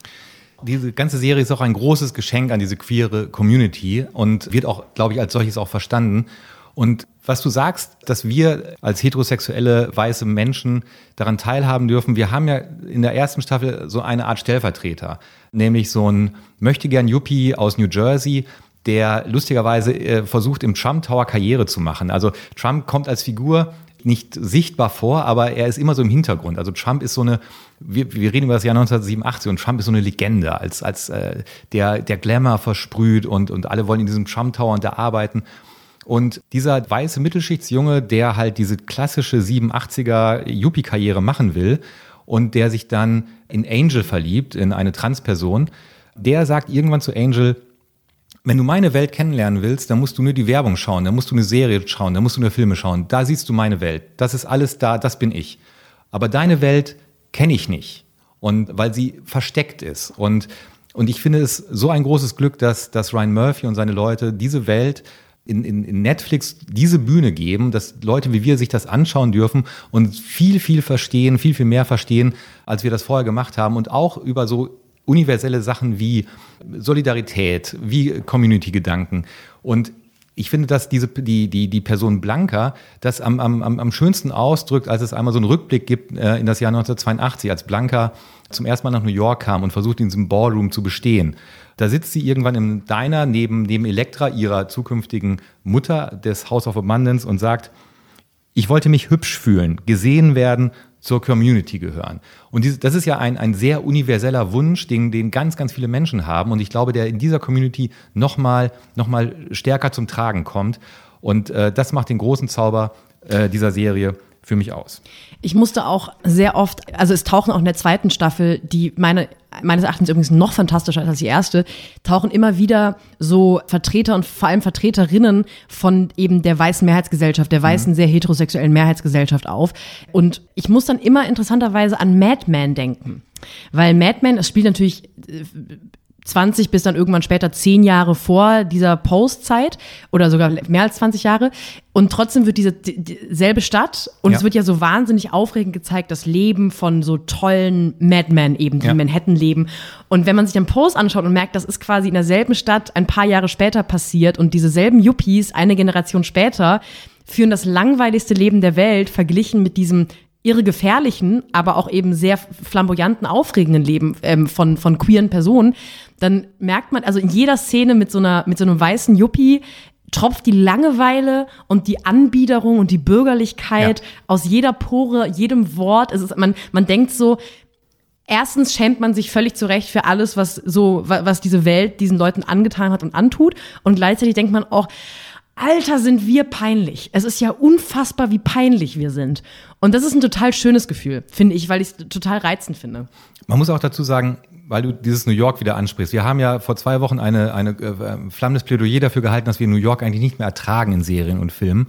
Diese ganze Serie ist auch ein großes Geschenk an diese queere Community und wird auch, glaube ich, als solches auch verstanden. Und was du sagst, dass wir als heterosexuelle weiße Menschen daran teilhaben dürfen, wir haben ja in der ersten Staffel so eine Art Stellvertreter, nämlich so ein Möchtegern-Yuppie aus New Jersey, der lustigerweise versucht, im Trump Tower Karriere zu machen. Also Trump kommt als Figur nicht sichtbar vor, aber er ist immer so im Hintergrund. Also Trump ist so eine, wir, wir reden über das Jahr neunzehnhundertsiebenundachtzig und Trump ist so eine Legende, als, als äh, der, der Glamour versprüht und, und alle wollen in diesem Trump Tower und da arbeiten. Und dieser weiße Mittelschichtsjunge, der halt diese klassische siebenundachtziger Yuppie-Karriere machen will und der sich dann in Angel verliebt, in eine Transperson, der sagt irgendwann zu Angel, wenn du meine Welt kennenlernen willst, dann musst du nur die Werbung schauen, dann musst du eine Serie schauen, dann musst du nur Filme schauen. Da siehst du meine Welt. Das ist alles da, das bin ich. Aber deine Welt kenne ich nicht. Und weil sie versteckt ist. Und, und ich finde es so ein großes Glück, dass, dass Ryan Murphy und seine Leute diese Welt in, in, in Netflix diese Bühne geben, dass Leute wie wir sich das anschauen dürfen und viel, viel verstehen, viel, viel mehr verstehen, als wir das vorher gemacht haben. Und auch über so universelle Sachen wie Solidarität, wie Community-Gedanken. Und ich finde, dass diese, die, die, die Person Blanca das am, am, am schönsten ausdrückt, als es einmal so einen Rückblick gibt äh, in das Jahr neunzehnhundertzweiundachtzig, als Blanca zum ersten Mal nach New York kam und versucht, in diesem Ballroom zu bestehen. Da sitzt sie irgendwann im Diner neben, neben Elektra, ihrer zukünftigen Mutter des House of Abundance, und sagt, ich wollte mich hübsch fühlen, gesehen werden, zur Community gehören. Und dieses, das ist ja ein, ein sehr universeller Wunsch, den, den ganz, ganz viele Menschen haben. Und ich glaube, der in dieser Community nochmal noch mal stärker zum Tragen kommt. Und äh, das macht den großen Zauber äh, dieser Serie für mich aus. Ich musste auch sehr oft, also es tauchen auch in der zweiten Staffel, die meine, meines Erachtens übrigens noch fantastischer als die erste, tauchen immer wieder so Vertreter und vor allem Vertreterinnen von eben der weißen Mehrheitsgesellschaft, der weißen, sehr heterosexuellen Mehrheitsgesellschaft auf. Und ich muss dann immer interessanterweise an Mad Men denken. Weil Mad Men, es spielt natürlich zwanzig bis dann irgendwann später zehn Jahre vor dieser Post-Zeit oder sogar mehr als zwanzig Jahre. Und trotzdem wird diese dieselbe Stadt und ja. es wird ja so wahnsinnig aufregend gezeigt, das Leben von so tollen Madmen eben, die ja. in Manhattan leben. Und wenn man sich den Pose anschaut und merkt, das ist quasi in derselben Stadt ein paar Jahre später passiert und diese selben Yuppies eine Generation später führen das langweiligste Leben der Welt verglichen mit diesem ihre gefährlichen, aber auch eben sehr flamboyanten, aufregenden Leben ähm, von von queeren Personen, dann merkt man, also in jeder Szene mit so einer mit so einem weißen Yuppie tropft die Langeweile und die Anbiederung und die Bürgerlichkeit ja. aus jeder Pore, jedem Wort. Es ist, man man denkt so, erstens schämt man sich völlig zurecht für alles, was so was diese Welt diesen Leuten angetan hat und antut, und gleichzeitig denkt man auch, Alter, sind wir peinlich. Es ist ja unfassbar, wie peinlich wir sind. Und das ist ein total schönes Gefühl, finde ich, weil ich es total reizend finde. Man muss auch dazu sagen, weil du dieses New York wieder ansprichst. Wir haben ja vor zwei Wochen eine, eine äh, flammendes Plädoyer dafür gehalten, dass wir New York eigentlich nicht mehr ertragen in Serien und Filmen.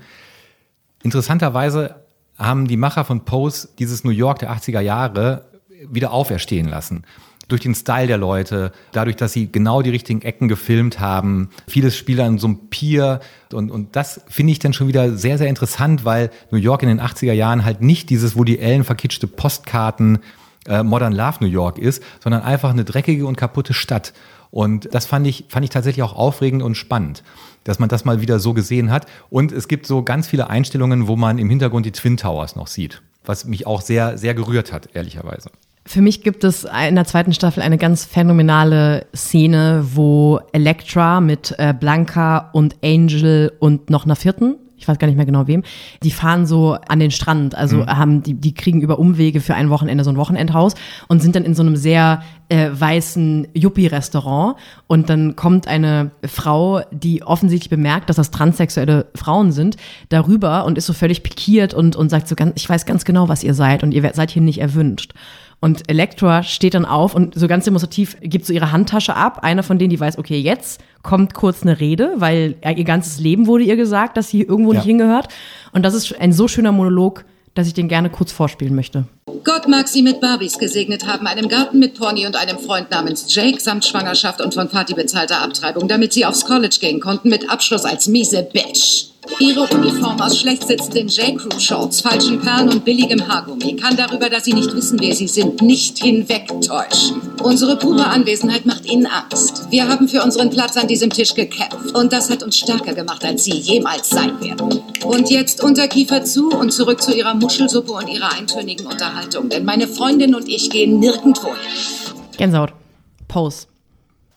Interessanterweise haben die Macher von Pose dieses New York der achtziger Jahre wieder auferstehen lassen. Durch den Style der Leute, dadurch, dass sie genau die richtigen Ecken gefilmt haben. Vieles spielt an so einem Pier. Und, und das finde ich dann schon wieder sehr, sehr interessant, weil New York in den achtziger Jahren halt nicht dieses Woody Allen verkitschte Postkarten äh, Modern Love New York ist, sondern einfach eine dreckige und kaputte Stadt. Und das fand ich, fand ich tatsächlich auch aufregend und spannend, dass man das mal wieder so gesehen hat. Und es gibt so ganz viele Einstellungen, wo man im Hintergrund die Twin Towers noch sieht, was mich auch sehr, sehr gerührt hat, ehrlicherweise. Für mich gibt es in der zweiten Staffel eine ganz phänomenale Szene, wo Elektra mit äh, Blanca und Angel und noch einer vierten, ich weiß gar nicht mehr genau wem, die fahren so an den Strand, also mhm. haben die die kriegen über Umwege für ein Wochenende so ein Wochenendhaus und sind dann in so einem sehr äh, weißen Yuppie-Restaurant, und dann kommt eine Frau, die offensichtlich bemerkt, dass das transsexuelle Frauen sind, darüber und ist so völlig pikiert und und sagt so ganz, ich weiß ganz genau, was ihr seid und ihr seid hier nicht erwünscht. Und Elektra steht dann auf und so ganz demonstrativ gibt so ihre Handtasche ab. Einer von denen, die weiß, okay, jetzt kommt kurz eine Rede, weil ihr ganzes Leben wurde ihr gesagt, dass sie irgendwo ja. nicht hingehört. Und das ist ein so schöner Monolog, dass ich den gerne kurz vorspielen möchte. Gott mag sie mit Barbies gesegnet haben, einem Garten mit Pony und einem Freund namens Jake, samt Schwangerschaft und von Party bezahlter Abtreibung, damit sie aufs College gehen konnten, mit Abschluss als miese Bitch. Ihre Uniform aus schlecht sitzenden J-Crew-Shorts, falschen Perlen und billigem Haargummi kann darüber, dass sie nicht wissen, wer sie sind, nicht hinwegtäuschen. Unsere pure Anwesenheit macht ihnen Angst. Wir haben für unseren Platz an diesem Tisch gekämpft. Und das hat uns stärker gemacht, als sie jemals sein werden. Und jetzt Unterkiefer zu und zurück zu ihrer Muschelsuppe und ihrer eintönigen Unterhaltung. Denn meine Freundin und ich gehen nirgendwo hin. Gänsehaut. Pose.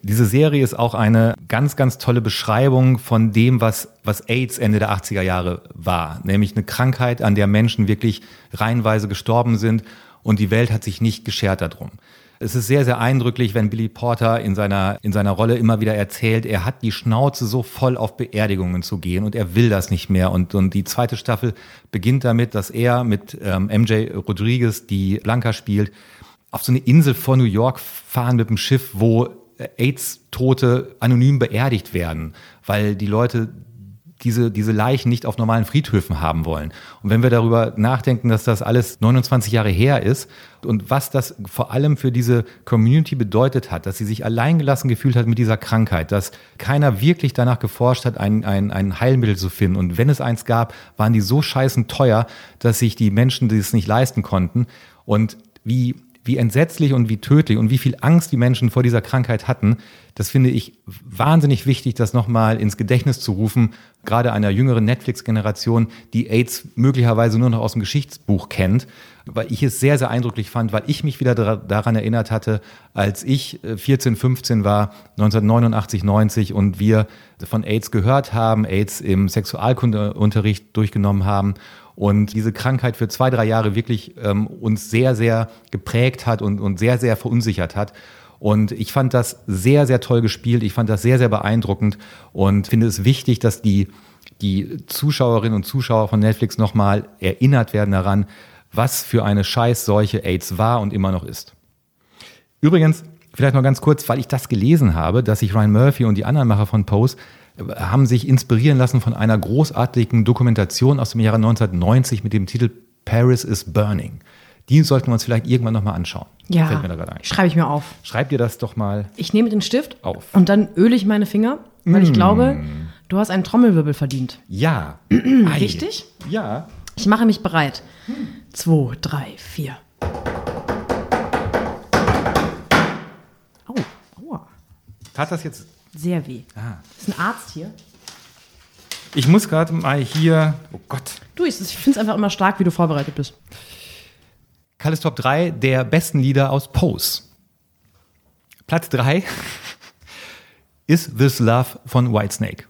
Diese Serie ist auch eine ganz, ganz tolle Beschreibung von dem, was, was AIDS Ende der achtziger Jahre war. Nämlich eine Krankheit, an der Menschen wirklich reihenweise gestorben sind, und die Welt hat sich nicht geschert darum. Es ist sehr, sehr eindrücklich, wenn Billy Porter in seiner, in seiner Rolle immer wieder erzählt, er hat die Schnauze so voll, auf Beerdigungen zu gehen, und er will das nicht mehr. Und, und die zweite Staffel beginnt damit, dass er mit ähm, M J Rodriguez, die Blanca spielt, auf so eine Insel vor New York fahren mit dem Schiff, wo AIDS-Tote anonym beerdigt werden, weil die Leute diese, diese Leichen nicht auf normalen Friedhöfen haben wollen. Und wenn wir darüber nachdenken, dass das alles neunundzwanzig Jahre her ist und was das vor allem für diese Community bedeutet hat, dass sie sich alleingelassen gefühlt hat mit dieser Krankheit, dass keiner wirklich danach geforscht hat, ein, ein, ein Heilmittel zu finden. Und wenn es eins gab, waren die so scheißen teuer, dass sich die Menschen das nicht leisten konnten. Und wie... wie entsetzlich und wie tödlich und wie viel Angst die Menschen vor dieser Krankheit hatten, das finde ich wahnsinnig wichtig, das nochmal ins Gedächtnis zu rufen, gerade einer jüngeren Netflix-Generation, die AIDS möglicherweise nur noch aus dem Geschichtsbuch kennt, weil ich es sehr, sehr eindrücklich fand, weil ich mich wieder daran erinnert hatte, als ich vierzehn, fünfzehn war, neunzehnhundertneunundachtzig, neunzig, und wir von AIDS gehört haben, AIDS im Sexualkundeunterricht durchgenommen haben und diese Krankheit für zwei, drei Jahre wirklich ähm, uns sehr, sehr geprägt hat und, und sehr, sehr verunsichert hat. Und ich fand das sehr, sehr toll gespielt. Ich fand das sehr, sehr beeindruckend und finde es wichtig, dass die, die Zuschauerinnen und Zuschauer von Netflix nochmal erinnert werden daran, was für eine Scheißseuche AIDS war und immer noch ist. Übrigens, vielleicht noch ganz kurz, weil ich das gelesen habe, dass sich Ryan Murphy und die anderen Macher von Pose haben sich inspirieren lassen von einer großartigen Dokumentation aus dem Jahre neunzehnhundertneunzig mit dem Titel Paris is Burning. Die sollten wir uns vielleicht irgendwann nochmal anschauen. Ja, fällt mir da gerade ein. Schreibe ich mir auf. Schreib dir das doch mal. Ich nehme den Stift auf und dann öle ich meine Finger, weil mm. ich glaube, du hast einen Trommelwirbel verdient. Ja. Richtig? Ja. Ich mache mich bereit. Zwei, drei, vier. Au, aua. Tat das jetzt... sehr weh. Ah. Ist ein Arzt hier? Ich muss gerade mal hier... Oh Gott. Du, ich finde es einfach immer stark, wie du vorbereitet bist. Kalles Top drei der besten Lieder aus Pose. Platz drei ist This Love von Whitesnake.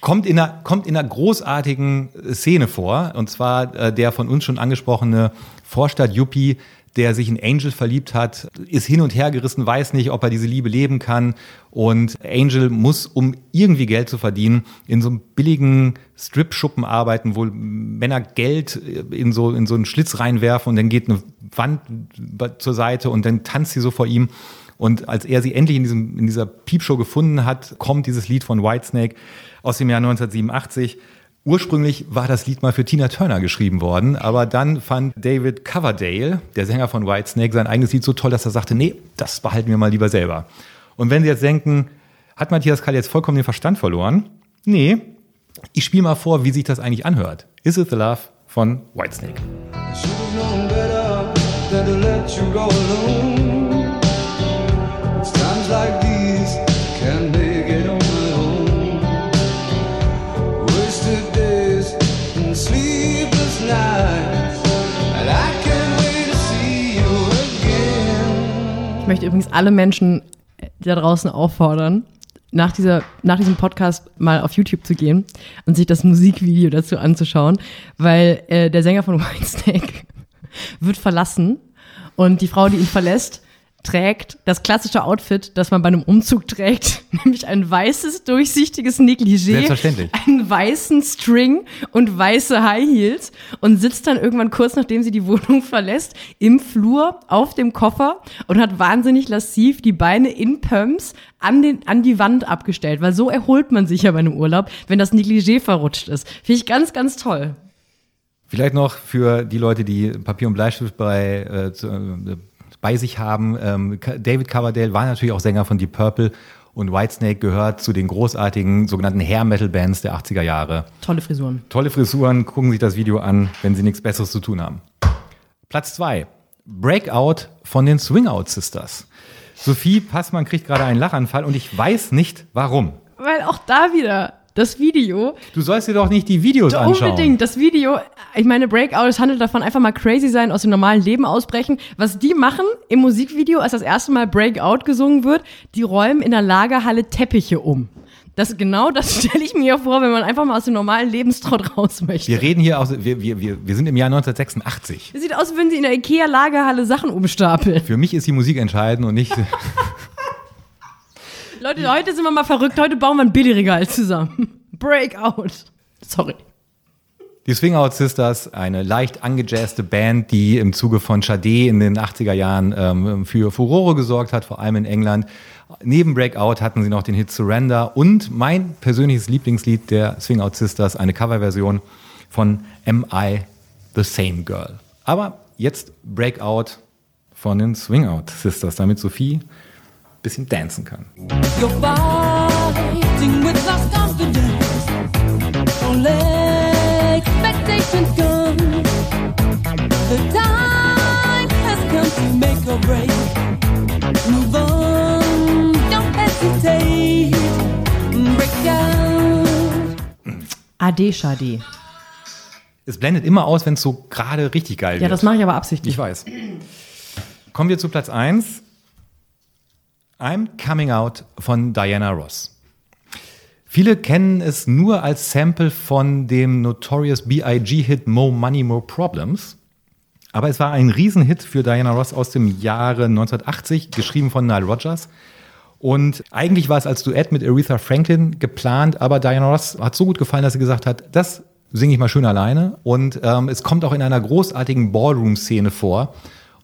Kommt in einer, kommt in einer großartigen Szene vor. Und zwar äh, der von uns schon angesprochene Vorstadt-Yuppie, der sich in Angel verliebt hat, ist hin und her gerissen, weiß nicht, ob er diese Liebe leben kann. Und Angel muss, um irgendwie Geld zu verdienen, in so einem billigen Strip-Schuppen arbeiten, wo Männer Geld in so, in so einen Schlitz reinwerfen und dann geht eine Wand zur Seite und dann tanzt sie so vor ihm. Und als er sie endlich in, diesem, in dieser Peepshow gefunden hat, kommt dieses Lied von Whitesnake aus dem Jahr neunzehnhundertsiebenundachtzig. Ursprünglich war das Lied mal für Tina Turner geschrieben worden, aber dann fand David Coverdale, der Sänger von Whitesnake, sein eigenes Lied so toll, dass er sagte, nee, das behalten wir mal lieber selber. Und wenn Sie jetzt denken, hat Matthias Kalle jetzt vollkommen den Verstand verloren? Nee, ich spiele mal vor, wie sich das eigentlich anhört. Is It the Love von Whitesnake. Ich möchte übrigens alle Menschen da draußen auffordern, nach dieser, nach diesem Podcast mal auf YouTube zu gehen und sich das Musikvideo dazu anzuschauen, weil äh, der Sänger von Whitesnake wird verlassen und die Frau, die ihn verlässt, trägt das klassische Outfit, das man bei einem Umzug trägt, nämlich ein weißes, durchsichtiges Negligé, einen weißen String und weiße High Heels und sitzt dann irgendwann kurz, nachdem sie die Wohnung verlässt, im Flur auf dem Koffer und hat wahnsinnig lasziv die Beine in Pumps an, den, an die Wand abgestellt, weil so erholt man sich ja bei einem Urlaub, wenn das Negligé verrutscht ist. Finde ich ganz, ganz toll. Vielleicht noch für die Leute, die Papier und Bleistift bei äh, zu, äh, bei sich haben. David Coverdale war natürlich auch Sänger von Deep Purple und Whitesnake gehört zu den großartigen sogenannten Hair-Metal-Bands der achtziger Jahre. Tolle Frisuren. Tolle Frisuren. Gucken Sie sich das Video an, wenn Sie nichts Besseres zu tun haben. Platz zwei. Breakout von den Swing Out Sisters. Sophie Passmann kriegt gerade einen Lachanfall und ich weiß nicht, warum. Weil auch da wieder... das Video. Du sollst dir doch nicht die Videos unbedingt anschauen. Unbedingt, das Video. Ich meine, Breakout, es handelt davon, einfach mal crazy sein, aus dem normalen Leben ausbrechen. Was die machen im Musikvideo, als das erste Mal Breakout gesungen wird, die räumen in der Lagerhalle Teppiche um. Das, genau das stelle ich mir vor, wenn man einfach mal aus dem normalen Lebenstrott raus möchte. Wir reden hier, aus, wir, wir, wir, wir sind im Jahr neunzehnhundertsechsundachtzig. Es sieht aus, als würden sie in der Ikea-Lagerhalle Sachen umstapeln. Für mich ist die Musik entscheidend und nicht... Leute, heute sind wir mal verrückt. Heute bauen wir ein Billy-Regal zusammen. Breakout. Sorry. Die Swing Out Sisters, eine leicht angejazzte Band, die im Zuge von Sade in den achtziger Jahren ähm, für Furore gesorgt hat, vor allem in England. Neben Breakout hatten sie noch den Hit Surrender und mein persönliches Lieblingslied der Swing Out Sisters, eine Coverversion von Am I the Same Girl. Aber jetzt Breakout von den Swing Out Sisters, damit Sophie bisschen dancen kann. break. Move on, don't hesitate. Breakout. Ade, Schade. Es blendet immer aus, wenn es so gerade richtig geil ja, wird. Ja, das mache ich aber absichtlich. Ich weiß. Kommen wir zu Platz eins. I'm Coming Out von Diana Ross. Viele kennen es nur als Sample von dem Notorious B I G-Hit More Money, More Problems. Aber es war ein Riesenhit für Diana Ross aus dem Jahre neunzehnhundertachtzig, geschrieben von Nile Rodgers. Und eigentlich war es als Duett mit Aretha Franklin geplant, aber Diana Ross hat so gut gefallen, dass sie gesagt hat, das singe ich mal schön alleine. Und ähm, es kommt auch in einer großartigen Ballroom-Szene vor.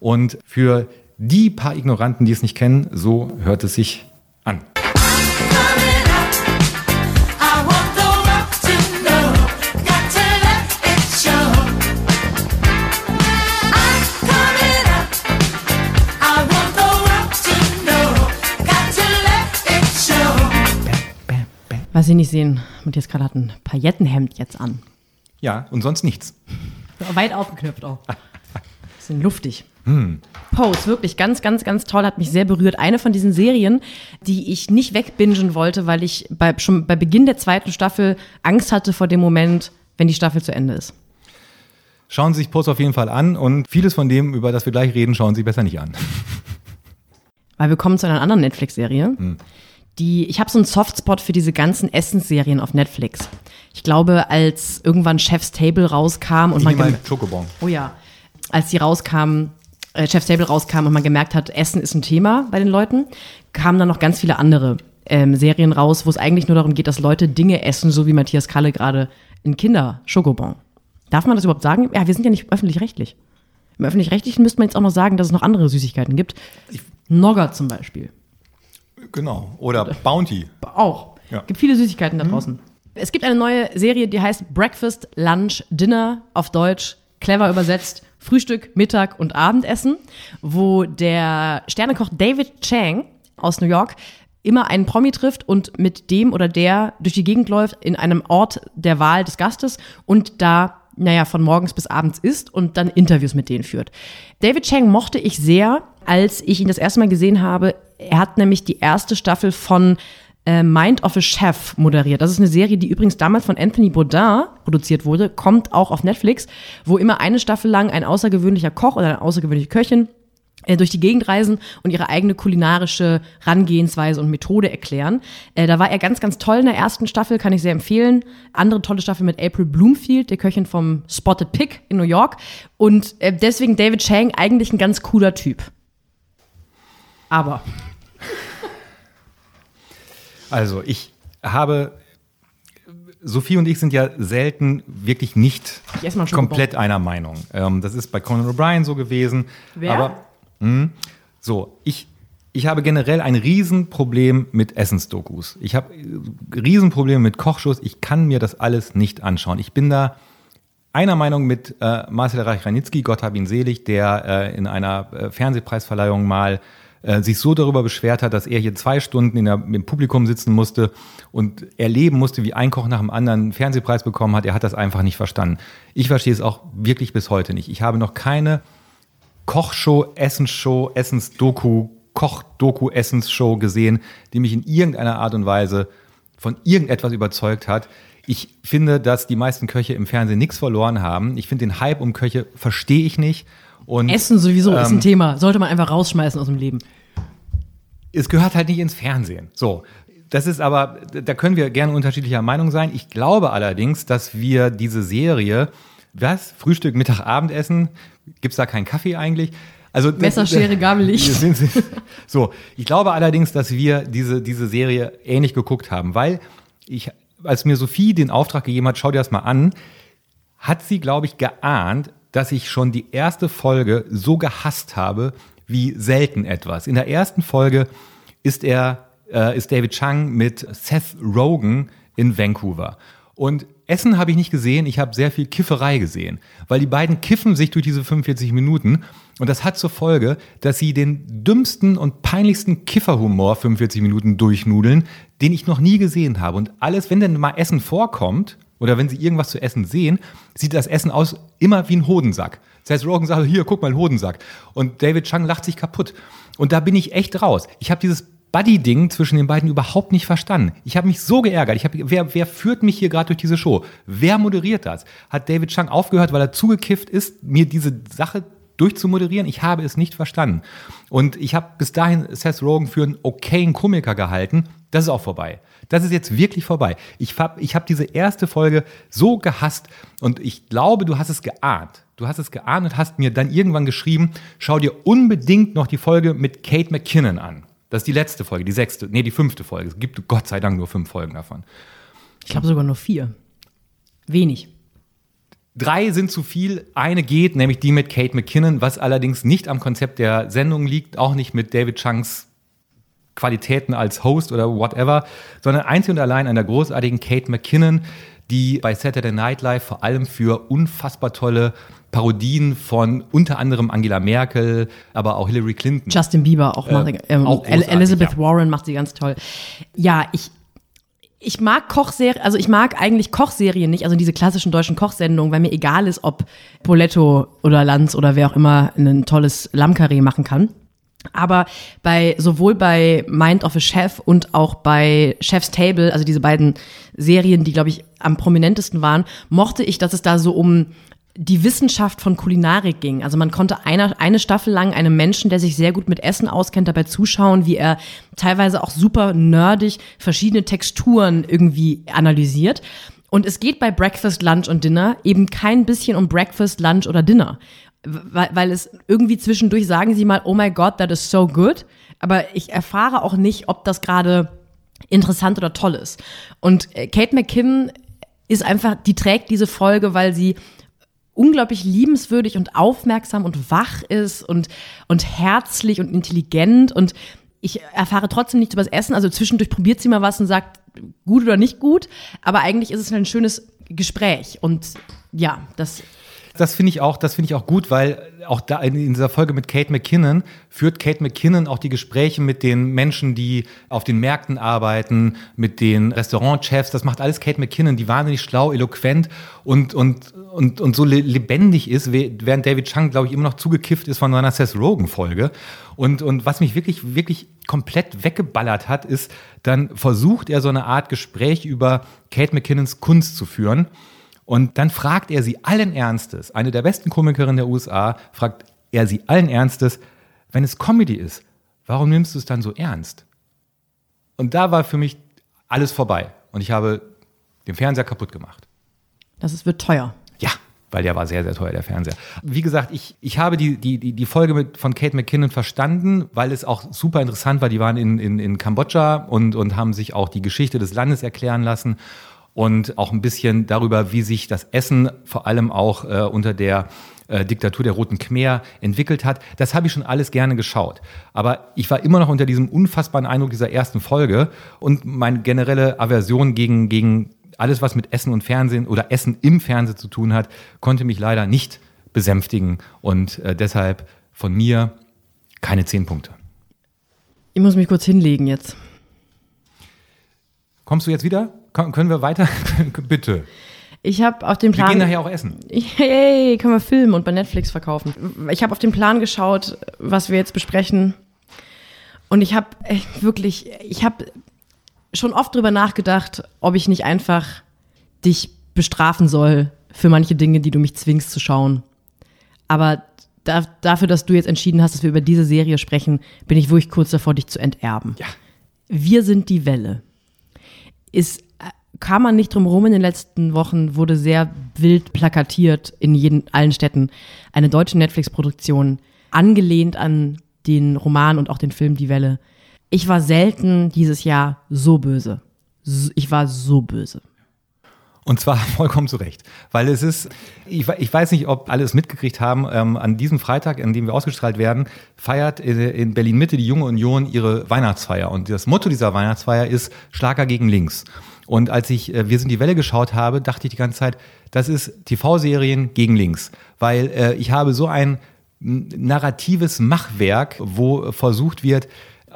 Und für die paar Ignoranten, die es nicht kennen, so hört es sich an. Was Sie nicht sehen, Matthias Kalle hat ein Paillettenhemd jetzt an. Ja, und sonst nichts. Weit aufgeknöpft auch. Bisschen luftig. Hm. Pose, wirklich ganz, ganz, ganz toll, hat mich sehr berührt. Eine von diesen Serien, die ich nicht wegbingen wollte, weil ich bei, schon bei Beginn der zweiten Staffel Angst hatte vor dem Moment, wenn die Staffel zu Ende ist. Schauen Sie sich Pose auf jeden Fall an und vieles von dem, über das wir gleich reden, schauen Sie besser nicht an. Weil wir kommen zu einer anderen Netflix-Serie. Hm. Die, ich habe so einen Softspot für diese ganzen Essensserien auf Netflix. Ich glaube, als irgendwann Chef's Table rauskam und ich man gem- Schokobon. Oh ja, als die rauskamen, äh, Chef's Table rauskam und man gemerkt hat, Essen ist ein Thema bei den Leuten, kamen dann noch ganz viele andere ähm, Serien raus, wo es eigentlich nur darum geht, dass Leute Dinge essen, so wie Matthias Kalle gerade in Kinder-Schokobon. Darf man das überhaupt sagen? Ja, wir sind ja nicht öffentlich-rechtlich. Im Öffentlich-Rechtlichen müsste man jetzt auch noch sagen, dass es noch andere Süßigkeiten gibt. Nogger zum Beispiel. Genau, oder Bounty. Auch. Es ja. gibt viele Süßigkeiten da draußen. Mhm. Es gibt eine neue Serie, die heißt Breakfast, Lunch, Dinner, auf Deutsch, clever übersetzt, Frühstück, Mittag und Abendessen, wo der Sternekoch David Chang aus New York immer einen Promi trifft und mit dem oder der durch die Gegend läuft in einem Ort der Wahl des Gastes und da, naja, von morgens bis abends isst und dann Interviews mit denen führt. David Chang mochte ich sehr, als ich ihn das erste Mal gesehen habe. Er hat nämlich die erste Staffel von äh, Mind of a Chef moderiert. Das ist eine Serie, die übrigens damals von Anthony Bourdain produziert wurde, kommt auch auf Netflix, wo immer eine Staffel lang ein außergewöhnlicher Koch oder eine außergewöhnliche Köchin äh, durch die Gegend reisen und ihre eigene kulinarische Herangehensweise und Methode erklären. Äh, da war er ganz, ganz toll in der ersten Staffel, kann ich sehr empfehlen. Andere tolle Staffel mit April Bloomfield, der Köchin vom Spotted Pig in New York. Und äh, deswegen David Chang eigentlich ein ganz cooler Typ. Aber... Also ich habe, Sophie und ich sind ja selten wirklich nicht komplett einer Meinung. Ähm, das ist bei Conan O'Brien so gewesen. Wer? Aber mh, so, ich, ich habe generell ein Riesenproblem mit Essensdokus. Ich habe Riesenprobleme mit Kochshows. Ich kann mir das alles nicht anschauen. Ich bin da einer Meinung mit äh, Marcel Reich-Ranitzky, Gott hab ihn selig, der äh, in einer äh, Fernsehpreisverleihung mal sich so darüber beschwert hat, dass er hier zwei Stunden in der, im Publikum sitzen musste und erleben musste, wie ein Koch nach dem anderen einen Fernsehpreis bekommen hat. Er hat das einfach nicht verstanden. Ich verstehe es auch wirklich bis heute nicht. Ich habe noch keine Kochshow, Essensshow, Essensdoku, Kochdoku, Essensshow gesehen, die mich in irgendeiner Art und Weise von irgendetwas überzeugt hat. Ich finde, dass die meisten Köche im Fernsehen nichts verloren haben. Ich finde, den Hype um Köche verstehe ich nicht. Und, Essen sowieso ähm, ist ein Thema, sollte man einfach rausschmeißen aus dem Leben. Es gehört halt nicht ins Fernsehen. So, das ist aber, da können wir gerne unterschiedlicher Meinung sein. Ich glaube allerdings, dass wir diese Serie, was? Frühstück, Mittag, Abendessen? Gibt's da keinen Kaffee eigentlich? Also, Messer, Schere, Gabel, Licht. So, ich glaube allerdings, dass wir diese, diese Serie ähnlich geguckt haben, weil ich, als mir Sophie den Auftrag gegeben hat, schau dir das mal an, hat sie, glaube ich, geahnt, dass ich schon die erste Folge so gehasst habe wie selten etwas. In der ersten Folge ist er, äh, ist David Chang mit Seth Rogen in Vancouver. Und Essen habe ich nicht gesehen, ich habe sehr viel Kifferei gesehen. Weil die beiden kiffen sich durch diese fünfundvierzig Minuten. Und das hat zur Folge, dass sie den dümmsten und peinlichsten Kifferhumor fünfundvierzig Minuten durchnudeln, den ich noch nie gesehen habe. Und alles, wenn denn mal Essen vorkommt, oder wenn sie irgendwas zu essen sehen, sieht das Essen aus immer wie ein Hodensack. Seth Rogen sagt, hier, guck mal, ein Hodensack. Und David Chang lacht sich kaputt. Und da bin ich echt raus. Ich habe dieses Buddy-Ding zwischen den beiden überhaupt nicht verstanden. Ich habe mich so geärgert. Ich hab, wer, wer führt mich hier gerade durch diese Show? Wer moderiert das? Hat David Chang aufgehört, weil er zugekifft ist, mir diese Sache durchzumoderieren? Ich habe es nicht verstanden. Und ich habe bis dahin Seth Rogen für einen okayen Komiker gehalten. Das ist auch vorbei. Das ist jetzt wirklich vorbei. Ich habe ich hab diese erste Folge so gehasst und ich glaube, du hast es geahnt. Du hast es geahnt und hast mir dann irgendwann geschrieben, schau dir unbedingt noch die Folge mit Kate McKinnon an. Das ist die letzte Folge, die sechste, nee, die fünfte Folge. Es gibt Gott sei Dank nur fünf Folgen davon. Ich glaube sogar nur vier. Wenig. Drei sind zu viel, eine geht, nämlich die mit Kate McKinnon, was allerdings nicht am Konzept der Sendung liegt, auch nicht mit David Changs Qualitäten als Host oder whatever, sondern einzig und allein an der großartigen Kate McKinnon, die bei Saturday Night Live vor allem für unfassbar tolle Parodien von unter anderem Angela Merkel, aber auch Hillary Clinton. Justin Bieber auch. Äh, ähm, auch Elizabeth ja. Warren macht sie ganz toll. Ja, ich Ich mag Kochserien, also ich mag eigentlich Kochserien nicht, also diese klassischen deutschen Kochsendungen, weil mir egal ist, ob Poletto oder Lanz oder wer auch immer ein tolles Lammkarree machen kann. Aber bei sowohl bei Mind of a Chef und auch bei Chef's Table, also diese beiden Serien, die, glaube ich, am prominentesten waren, mochte ich, dass es da so um die Wissenschaft von Kulinarik ging. Also man konnte einer, eine Staffel lang einem Menschen, der sich sehr gut mit Essen auskennt, dabei zuschauen, wie er teilweise auch super nerdig verschiedene Texturen irgendwie analysiert. Und es geht bei Breakfast, Lunch und Dinner eben kein bisschen um Breakfast, Lunch oder Dinner. Weil, weil es irgendwie zwischendurch sagen sie mal, oh my God, that is so good. Aber ich erfahre auch nicht, ob das gerade interessant oder toll ist. Und Kate McKinnon ist einfach, die trägt diese Folge, weil sie unglaublich liebenswürdig und aufmerksam und wach ist und und herzlich und intelligent, und ich erfahre trotzdem nichts über das Essen. Also zwischendurch probiert sie mal was und sagt, gut oder nicht gut, aber eigentlich ist es ein schönes Gespräch. Und ja, das... Das finde ich auch, das finde ich auch gut, weil auch da in dieser Folge mit Kate McKinnon führt Kate McKinnon auch die Gespräche mit den Menschen, die auf den Märkten arbeiten, mit den Restaurantchefs. Das macht alles Kate McKinnon, die wahnsinnig schlau, eloquent und und und und so lebendig ist, während David Chang, glaube ich, immer noch zugekifft ist von seiner Seth Rogen Folge. Und und was mich wirklich wirklich komplett weggeballert hat, ist, dann versucht er so eine Art Gespräch über Kate McKinnons Kunst zu führen. Und dann fragt er sie allen Ernstes, eine der besten Komikerinnen der U S A, fragt er sie allen Ernstes, wenn es Comedy ist, warum nimmst du es dann so ernst? Und da war für mich alles vorbei. Und ich habe den Fernseher kaputt gemacht. Das wird teuer. Ja, weil der war sehr, sehr teuer, der Fernseher. Wie gesagt, ich, ich habe die, die, die Folge mit, von Kate McKinnon verstanden, weil es auch super interessant war. Die waren in, in, in Kambodscha und, und haben sich auch die Geschichte des Landes erklären lassen. Und auch ein bisschen darüber, wie sich das Essen vor allem auch äh, unter der äh, Diktatur der Roten Khmer entwickelt hat. Das habe ich schon alles gerne geschaut. Aber ich war immer noch unter diesem unfassbaren Eindruck dieser ersten Folge. Und meine generelle Aversion gegen, gegen alles, was mit Essen und Fernsehen oder Essen im Fernsehen zu tun hat, konnte mich leider nicht besänftigen. Und äh, deshalb von mir keine zehn Punkte. Ich muss mich kurz hinlegen jetzt. Kommst du jetzt wieder? Können wir weiter? Bitte. Ich habe auf den Plan. Wir gehen nachher auch essen. Hey, können wir filmen und bei Netflix verkaufen. Ich habe auf den Plan geschaut, was wir jetzt besprechen. Und ich habe wirklich, ich habe schon oft drüber nachgedacht, ob ich nicht einfach dich bestrafen soll für manche Dinge, die du mich zwingst zu schauen. Aber da, dafür, dass du jetzt entschieden hast, dass wir über diese Serie sprechen, bin ich wirklich kurz davor, dich zu enterben. Ja. Wir sind die Welle. Ist kam man nicht drum rum in den letzten Wochen, wurde sehr wild plakatiert in jeden, allen Städten. Eine deutsche Netflix-Produktion, angelehnt an den Roman und auch den Film Die Welle. Ich war selten dieses Jahr so böse. Ich war so böse. Und zwar vollkommen zu Recht. Weil es ist, ich, ich weiß nicht, ob alle es mitgekriegt haben, ähm, an diesem Freitag, an dem wir ausgestrahlt werden, feiert in Berlin-Mitte die Junge Union ihre Weihnachtsfeier. Und das Motto dieser Weihnachtsfeier ist Schlager gegen links. Und als ich äh, Wir sind die Welle geschaut habe, dachte ich die ganze Zeit, das ist T V-Serien gegen links. Weil äh, ich habe so ein narratives Machwerk, wo versucht wird,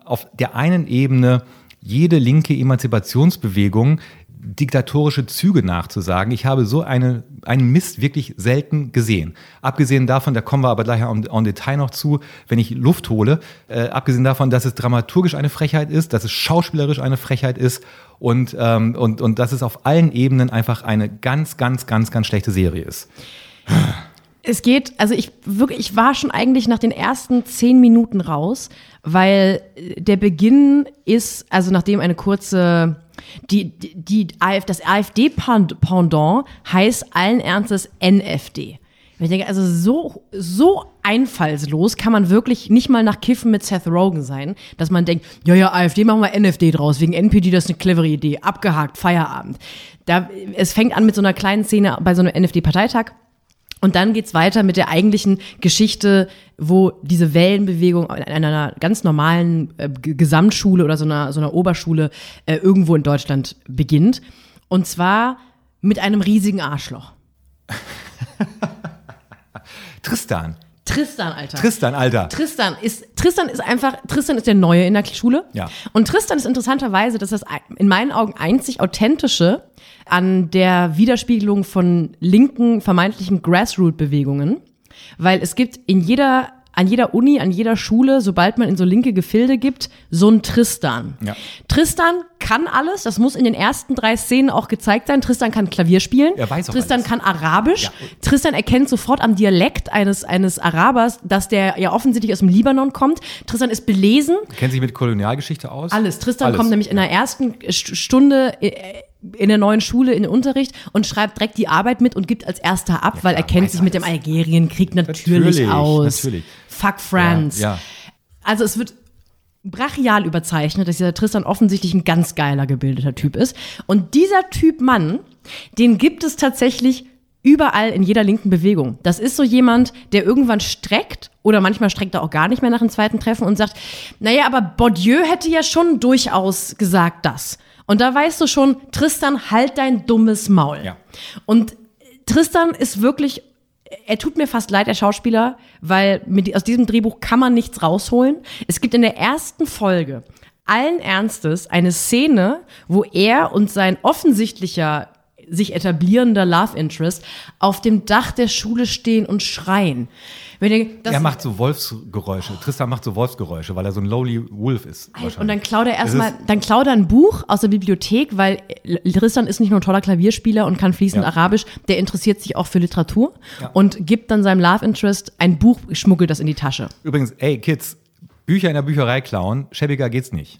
auf der einen Ebene jede linke Emanzipationsbewegung diktatorische Züge nachzusagen. Ich habe so eine, einen Mist wirklich selten gesehen. Abgesehen davon, da kommen wir aber gleich on, on Detail noch zu, wenn ich Luft hole, äh, abgesehen davon, dass es dramaturgisch eine Frechheit ist, dass es schauspielerisch eine Frechheit ist und, ähm, und, und dass es auf allen Ebenen einfach eine ganz, ganz, ganz, ganz schlechte Serie ist. Es geht, also ich wirklich, ich war schon eigentlich nach den ersten zehn Minuten raus, weil der Beginn ist, also nachdem eine kurze, die, die, die das AfD-Pendant heißt allen Ernstes N F D. Ich denke, also so, so einfallslos kann man wirklich nicht mal nach Kiffen mit Seth Rogen sein, dass man denkt, ja, ja, AfD machen wir N F D draus, wegen N P D, das ist eine clevere Idee, abgehakt, Feierabend. Da, es fängt an mit so einer kleinen Szene bei so einem N F D-Parteitag. Und dann geht's weiter mit der eigentlichen Geschichte, wo diese Wellenbewegung in einer ganz normalen äh, Gesamtschule oder so einer, so einer Oberschule äh, irgendwo in Deutschland beginnt. Und zwar mit einem riesigen Arschloch. Tristan. Tristan, Alter. Tristan, Alter. Tristan ist, Tristan ist einfach, Tristan ist der Neue in der Schule. Ja. Und Tristan ist interessanterweise, dass das in meinen Augen einzig authentische an der Widerspiegelung von linken, vermeintlichen Grassroot-Bewegungen. Weil es gibt in jeder, an jeder Uni, an jeder Schule, sobald man in so linke Gefilde gibt, so ein Tristan. Ja. Tristan kann alles, das muss in den ersten drei Szenen auch gezeigt sein. Tristan kann Klavier spielen, er weiß auch Tristan alles. Kann Arabisch, ja. Tristan erkennt sofort am Dialekt eines, eines Arabers, dass der ja offensichtlich aus dem Libanon kommt. Tristan ist belesen. Er kennt sich mit Kolonialgeschichte aus. Alles, Tristan alles. Kommt nämlich in der ersten Stunde in der neuen Schule in den Unterricht und schreibt direkt die Arbeit mit und gibt als Erster ab, ja, weil er kennt sich alles. Mit dem Algerienkrieg natürlich, natürlich aus. Natürlich. Fuck France. Ja, ja. Also es wird brachial überzeichnet, dass dieser Tristan offensichtlich ein ganz geiler, gebildeter Typ ist. Und dieser Typ Mann, den gibt es tatsächlich überall in jeder linken Bewegung. Das ist so jemand, der irgendwann streckt oder manchmal streckt er auch gar nicht mehr nach dem zweiten Treffen und sagt, naja, aber Bourdieu hätte ja schon durchaus gesagt das. Und da weißt du schon, Tristan, halt dein dummes Maul. Ja. Und Tristan ist wirklich, er tut mir fast leid, der Schauspieler, weil mit, aus diesem Drehbuch kann man nichts rausholen. Es gibt in der ersten Folge allen Ernstes eine Szene, wo er und sein offensichtlicher, sich etablierender Love Interest auf dem Dach der Schule stehen und schreien. Wenn ich denke, das er macht so Wolfsgeräusche. Oh. Tristan macht so Wolfsgeräusche, weil er so ein Lonely Wolf ist. Und dann klaut er erstmal, dann klaut er ein Buch aus der Bibliothek, weil Tristan ist nicht nur ein toller Klavierspieler und kann fließend ja. Arabisch, der interessiert sich auch für Literatur ja. und gibt dann seinem Love Interest ein Buch, schmuggelt das in die Tasche. Übrigens, ey Kids, Bücher in der Bücherei klauen, schäbiger geht's nicht.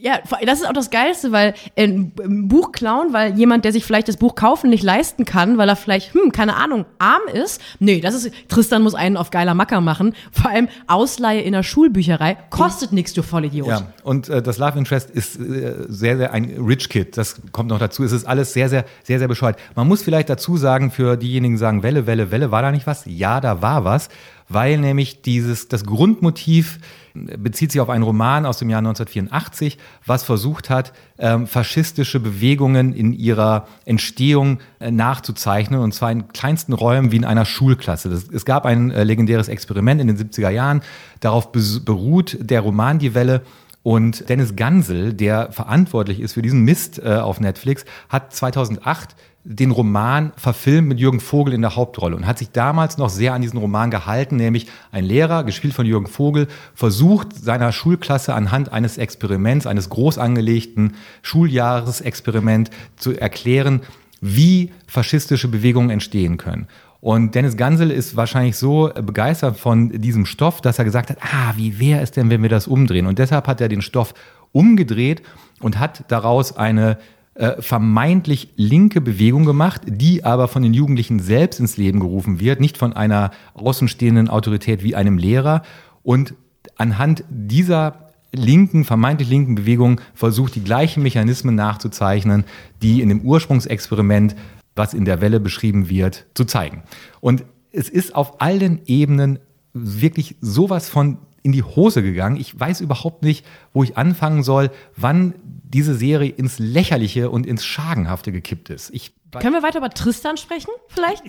Ja, das ist auch das Geilste, weil ein Buch klauen, weil jemand, der sich vielleicht das Buch kaufen nicht leisten kann, weil er vielleicht, hm, keine Ahnung, arm ist. Nee, das ist, Tristan muss einen auf geiler Macker machen. Vor allem Ausleihe in der Schulbücherei kostet nichts, du Vollidiot. Ja, und äh, das Love Interest ist äh, sehr, sehr ein Rich Kid. Das kommt noch dazu. Es ist alles sehr, sehr, sehr, sehr bescheuert. Man muss vielleicht dazu sagen, für diejenigen, die sagen, Welle, Welle, Welle, war da nicht was? Ja, da war was. Weil nämlich dieses, das Grundmotiv bezieht sich auf einen Roman aus dem Jahr neunzehnhundertvierundachtzig, was versucht hat, ähm, faschistische Bewegungen in ihrer Entstehung äh, nachzuzeichnen, und zwar in kleinsten Räumen wie in einer Schulklasse. Das, es gab ein äh, legendäres Experiment in den siebziger Jahren, darauf bes- beruht der Roman Die Welle. Und Dennis Gansel, der verantwortlich ist für diesen Mist äh, auf Netflix, hat zweitausendacht den Roman verfilmt mit Jürgen Vogel in der Hauptrolle und hat sich damals noch sehr an diesen Roman gehalten, nämlich ein Lehrer, gespielt von Jürgen Vogel, versucht seiner Schulklasse anhand eines Experiments, eines groß angelegten Schuljahresexperiment zu erklären, wie faschistische Bewegungen entstehen können. Und Dennis Gansel ist wahrscheinlich so begeistert von diesem Stoff, dass er gesagt hat, ah, wie wäre es denn, wenn wir das umdrehen? Und deshalb hat er den Stoff umgedreht und hat daraus eine äh, vermeintlich linke Bewegung gemacht, die aber von den Jugendlichen selbst ins Leben gerufen wird, nicht von einer außenstehenden Autorität wie einem Lehrer. Und anhand dieser linken, vermeintlich linken Bewegung versucht, die gleichen Mechanismen nachzuzeichnen, die in dem Ursprungsexperiment, was in der Welle beschrieben wird, zu zeigen. Und es ist auf allen Ebenen wirklich sowas von in die Hose gegangen. Ich weiß überhaupt nicht, wo ich anfangen soll, wann diese Serie ins Lächerliche und ins Schadenhafte gekippt ist. Ich Können wir weiter über Tristan sprechen, vielleicht?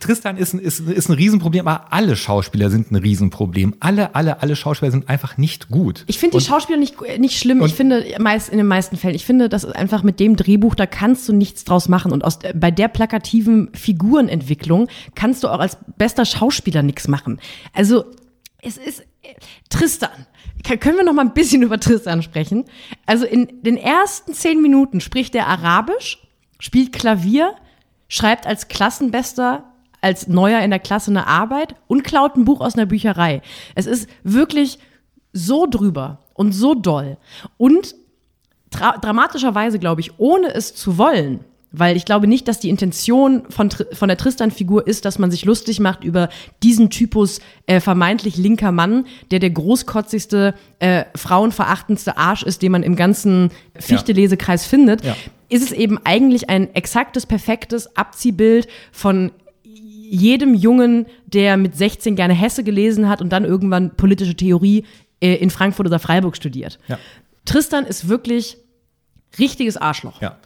Tristan ist ein, ist, ist ein Riesenproblem, aber alle Schauspieler sind ein Riesenproblem. Alle, alle, alle Schauspieler sind einfach nicht gut. Ich finde die Schauspieler nicht, nicht schlimm. Ich finde, meist, in den meisten Fällen, ich finde, das ist einfach mit dem Drehbuch, da kannst du nichts draus machen. Und aus, bei der plakativen Figurenentwicklung kannst du auch als bester Schauspieler nichts machen. Also, es ist Tristan. Können wir noch mal ein bisschen über Tristan sprechen? Also, in den ersten zehn Minuten spricht er Arabisch, spielt Klavier, schreibt als Klassenbester, als Neuer in der Klasse eine Arbeit und klaut ein Buch aus einer Bücherei. Es ist wirklich so drüber und so doll. Und tra- dramatischerweise, glaube ich, ohne es zu wollen, weil ich glaube nicht, dass die Intention von, von der Tristan-Figur ist, dass man sich lustig macht über diesen Typus äh, vermeintlich linker Mann, der der großkotzigste, äh, frauenverachtendste Arsch ist, den man im ganzen Fichte-Lesekreis findet. Ja. Ist es eben eigentlich ein exaktes, perfektes Abziehbild von jedem Jungen, der mit sechzehn gerne Hesse gelesen hat und dann irgendwann politische Theorie in Frankfurt oder Freiburg studiert. Ja. Tristan ist wirklich richtiges Arschloch. Ja.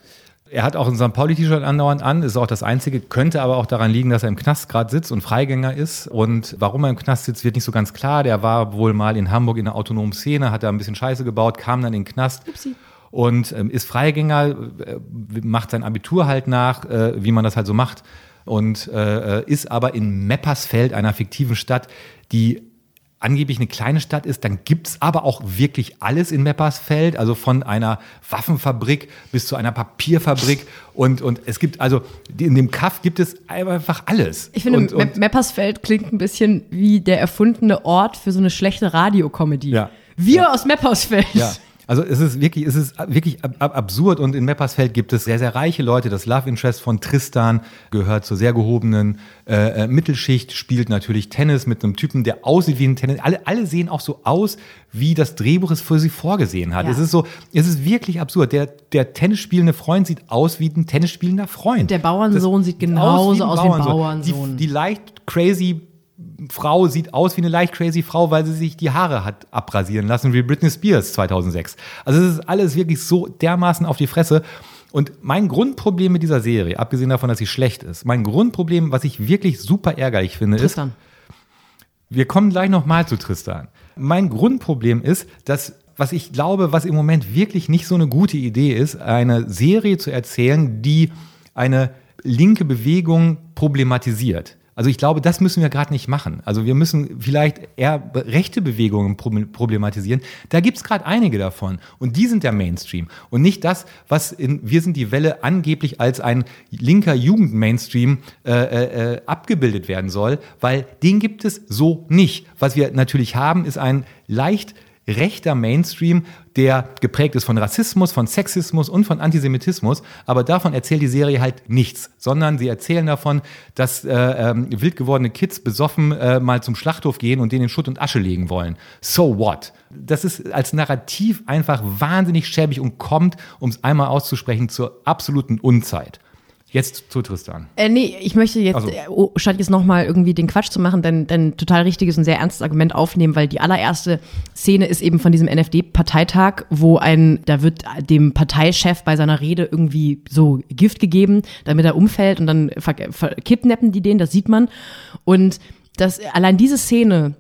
Er hat auch ein Sankt Pauli-T-Shirt andauernd an, ist auch das Einzige, könnte aber auch daran liegen, dass er im Knast gerade sitzt und Freigänger ist. Und warum er im Knast sitzt, wird nicht so ganz klar. Der war wohl mal in Hamburg in einer autonomen Szene, hat da ein bisschen Scheiße gebaut, kam dann in den Knast. Upsi. Und ähm, ist Freigänger, äh, macht sein Abitur halt nach, äh, wie man das halt so macht. Und äh, ist aber in Meppersfeld, einer fiktiven Stadt, die angeblich eine kleine Stadt ist. Dann gibt's aber auch wirklich alles in Meppersfeld. Also von einer Waffenfabrik bis zu einer Papierfabrik. Und, und es gibt, also in dem Kaff gibt es einfach alles. Ich finde, und, und Meppersfeld klingt ein bisschen wie der erfundene Ort für so eine schlechte Radiokomödie. Ja. Wir ja. aus Meppersfeld. Ja. Also es ist wirklich, es ist wirklich ab, ab, absurd und in Meppersfeld gibt es sehr, sehr reiche Leute. Das Love Interest von Tristan gehört zur sehr gehobenen äh, Mittelschicht, spielt natürlich Tennis mit einem Typen, der aussieht wie ein Tennis. Alle, alle sehen auch so aus, wie das Drehbuch es für sie vorgesehen hat. Ja. Es ist so, es ist wirklich absurd. Der, der tennisspielende Freund sieht aus wie ein tennisspielender Freund. Der Bauernsohn das sieht genauso aus wie ein Bauernsohn. Bauernsohn. Die, die leicht crazy Frau sieht aus wie eine leicht crazy Frau, weil sie sich die Haare hat abrasieren lassen, wie Britney Spears zweitausendsechs. Also es ist alles wirklich so dermaßen auf die Fresse. Und mein Grundproblem mit dieser Serie, abgesehen davon, dass sie schlecht ist, mein Grundproblem, was ich wirklich super ärgerlich finde, Tristan. Ist, wir kommen gleich nochmal zu Tristan. Mein Grundproblem ist, dass, was ich glaube, was im Moment wirklich nicht so eine gute Idee ist, eine Serie zu erzählen, die eine linke Bewegung problematisiert. Also ich glaube, das müssen wir gerade nicht machen. Also wir müssen vielleicht eher rechte Bewegungen problematisieren. Da gibt es gerade einige davon. Und die sind der Mainstream. Und nicht das, was in Wir sind die Welle angeblich als ein linker Jugend-Mainstream äh, äh, abgebildet werden soll. Weil den gibt es so nicht. Was wir natürlich haben, ist ein leicht rechter Mainstream, der geprägt ist von Rassismus, von Sexismus und von Antisemitismus. Aber davon erzählt die Serie halt nichts, sondern sie erzählen davon, dass äh, ähm, wild gewordene Kids besoffen äh, mal zum Schlachthof gehen und denen in Schutt und Asche legen wollen. So what? Das ist als Narrativ einfach wahnsinnig schäbig und kommt, um es einmal auszusprechen, zur absoluten Unzeit. Jetzt zu Tristan. Äh, nee, ich möchte jetzt, also. oh, statt jetzt nochmal irgendwie den Quatsch zu machen, denn ein total richtiges und sehr ernstes Argument aufnehmen, weil die allererste Szene ist eben von diesem N F D-Parteitag, wo ein, da wird dem Parteichef bei seiner Rede irgendwie so Gift gegeben, damit er umfällt und dann ver- ver- kidnappen die den, das sieht man. Und das, allein diese Szene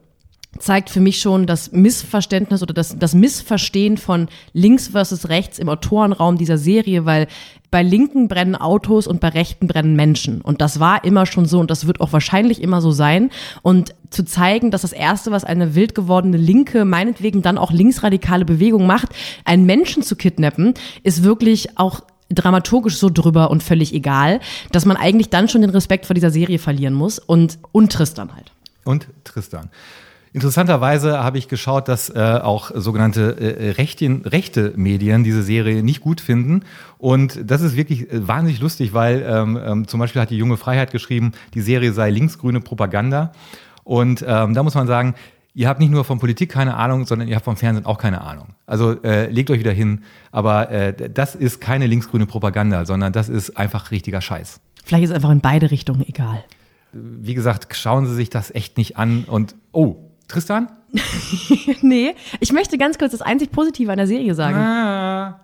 zeigt für mich schon das Missverständnis oder das, das Missverstehen von links versus rechts im Autorenraum dieser Serie, weil bei Linken brennen Autos und bei Rechten brennen Menschen. Und das war immer schon so und das wird auch wahrscheinlich immer so sein. Und zu zeigen, dass das Erste, was eine wild gewordene Linke, meinetwegen dann auch linksradikale Bewegung macht, einen Menschen zu kidnappen, ist wirklich auch dramaturgisch so drüber und völlig egal, dass man eigentlich dann schon den Respekt vor dieser Serie verlieren muss. Und, und Tristan halt. Und Tristan. Interessanterweise habe ich geschaut, dass äh, auch sogenannte äh, Rechtchen, rechte Medien diese Serie nicht gut finden. Und das ist wirklich äh, wahnsinnig lustig, weil ähm, ähm, zum Beispiel hat die Junge Freiheit geschrieben, die Serie sei linksgrüne Propaganda. Und ähm, da muss man sagen, ihr habt nicht nur von Politik keine Ahnung, sondern ihr habt vom Fernsehen auch keine Ahnung. Also äh, legt euch wieder hin. Aber äh, das ist keine linksgrüne Propaganda, sondern das ist einfach richtiger Scheiß. Vielleicht ist es einfach in beide Richtungen egal. Wie gesagt, schauen Sie sich das echt nicht an und oh, Tristan? Nee, ich möchte ganz kurz das einzig Positive an der Serie sagen. Ah.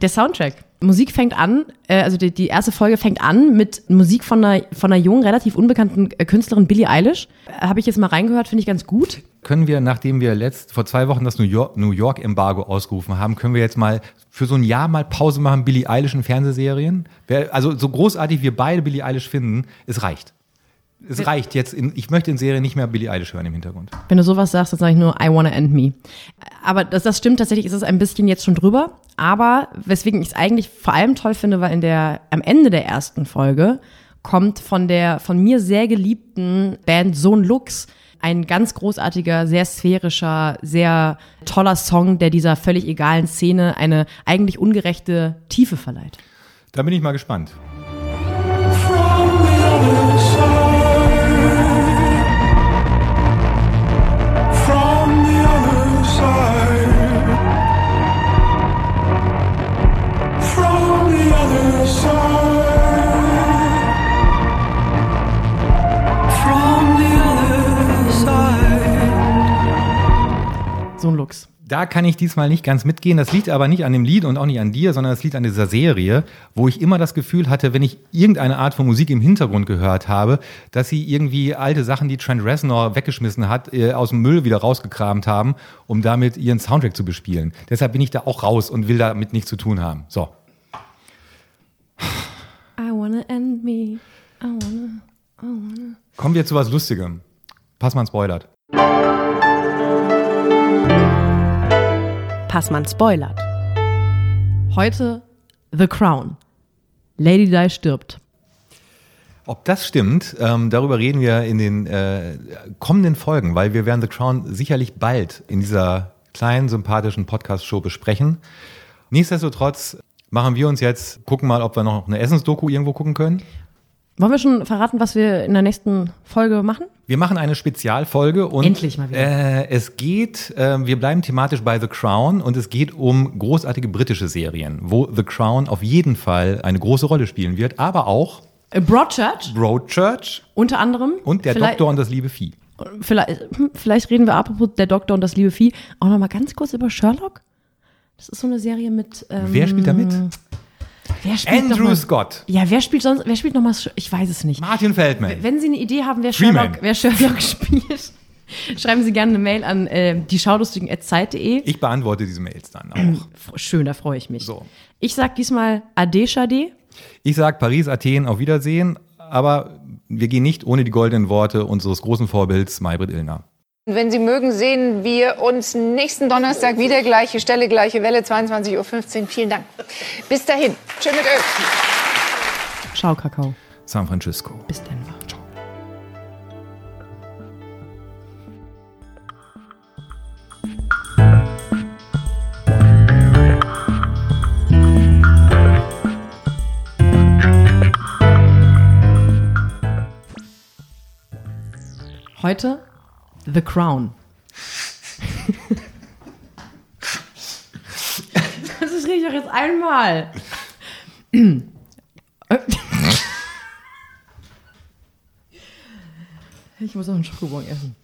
Der Soundtrack. Musik fängt an, äh, also die, die erste Folge fängt an mit Musik von einer, von einer jungen, relativ unbekannten Künstlerin, Billie Eilish. Habe ich jetzt mal reingehört, finde ich ganz gut. Können wir, nachdem wir letzt, vor zwei Wochen das New York, New York-Embargo ausgerufen haben, können wir jetzt mal für so ein Jahr mal Pause machen, Billie Eilish in Fernsehserien? Wer, also so großartig wir beide Billie Eilish finden, es reicht. Es Wenn, reicht jetzt, in, ich möchte in Serie nicht mehr Billie Eilish hören im Hintergrund. Wenn du sowas sagst, dann sage ich nur, I wanna end me. Aber das, das stimmt, tatsächlich ist es ein bisschen jetzt schon drüber. Aber weswegen ich es eigentlich vor allem toll finde, weil in der, am Ende der ersten Folge kommt von der von mir sehr geliebten Band Sohn Lux ein ganz großartiger, sehr sphärischer, sehr toller Song, der dieser völlig egalen Szene eine eigentlich ungerechte Tiefe verleiht. Da bin ich mal gespannt. So ein Lux. Da kann ich diesmal nicht ganz mitgehen. Das liegt aber nicht an dem Lied und auch nicht an dir, sondern das liegt an dieser Serie, wo ich immer das Gefühl hatte, wenn ich irgendeine Art von Musik im Hintergrund gehört habe, dass sie irgendwie alte Sachen, die Trent Reznor weggeschmissen hat, aus dem Müll wieder rausgekramt haben, um damit ihren Soundtrack zu bespielen. Deshalb bin ich da auch raus und will damit nichts zu tun haben. So. I wanna end me. I wanna, I wanna. Kommen wir zu was Lustigem. Passmann spoilert. Passmann spoilert. Heute The Crown. Lady Di stirbt. Ob das stimmt, ähm, darüber reden wir in den äh, kommenden Folgen, weil wir werden The Crown sicherlich bald in dieser kleinen, sympathischen Podcast-Show besprechen. Nichtsdestotrotz machen wir uns jetzt, gucken mal, ob wir noch eine Essensdoku irgendwo gucken können. Wollen wir schon verraten, was wir in der nächsten Folge machen? Wir machen eine Spezialfolge und endlich mal wieder. Äh, es geht, äh, wir bleiben thematisch bei The Crown und es geht um großartige britische Serien, wo The Crown auf jeden Fall eine große Rolle spielen wird, aber auch Broadchurch. Broadchurch. Unter anderem. Und der Doktor und das liebe Vieh. Vielleicht, vielleicht reden wir apropos der Doktor und das liebe Vieh auch nochmal ganz kurz über Sherlock. Das ist so eine Serie mit... Ähm, wer spielt da mit? Wer spielt Andrew Scott. Ja, wer spielt sonst, wer spielt nochmal, ich weiß es nicht. Martin Feldman. Wenn Sie eine Idee haben, wer Sherlock, wer Sherlock spielt, schreiben Sie gerne eine Mail an äh, die schau lustigen at zeit punkt de. Ich beantworte diese Mails dann auch. Schön, da freue ich mich. So. Ich sag diesmal Ade Schade. Ich sag Paris, Athen, auf Wiedersehen, aber wir gehen nicht ohne die goldenen Worte unseres großen Vorbilds Maybrit Illner. Wenn Sie mögen, sehen wir uns nächsten Donnerstag wieder. Gleiche Stelle, gleiche Welle, zweiundzwanzig Uhr fünfzehn. Vielen Dank. Bis dahin. Tschüss mit euch. Ciao, Kakao. San Francisco. Bis Denver. Ciao. Heute... The Crown. Das ist richtig, doch jetzt einmal. Ich muss noch einen Schokobon essen.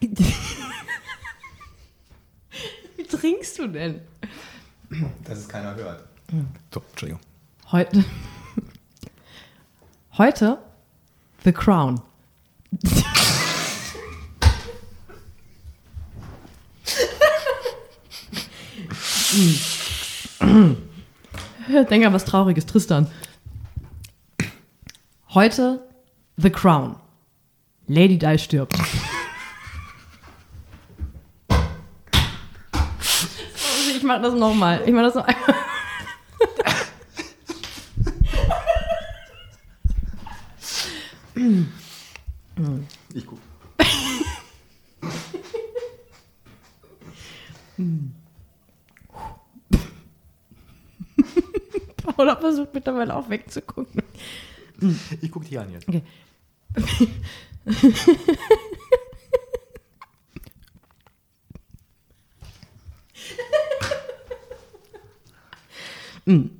Wie trinkst du denn? Dass es keiner hört. So, Entschuldigung. Heute. Heute The Crown. Denk an was Trauriges, Tristan. Heute The Crown. Lady Di stirbt. Ich mach das nochmal. Ich mach das noch einmal. Ich guck. Paula versucht mittlerweile auch wegzugucken. Ich gucke die an jetzt. Okay. mm.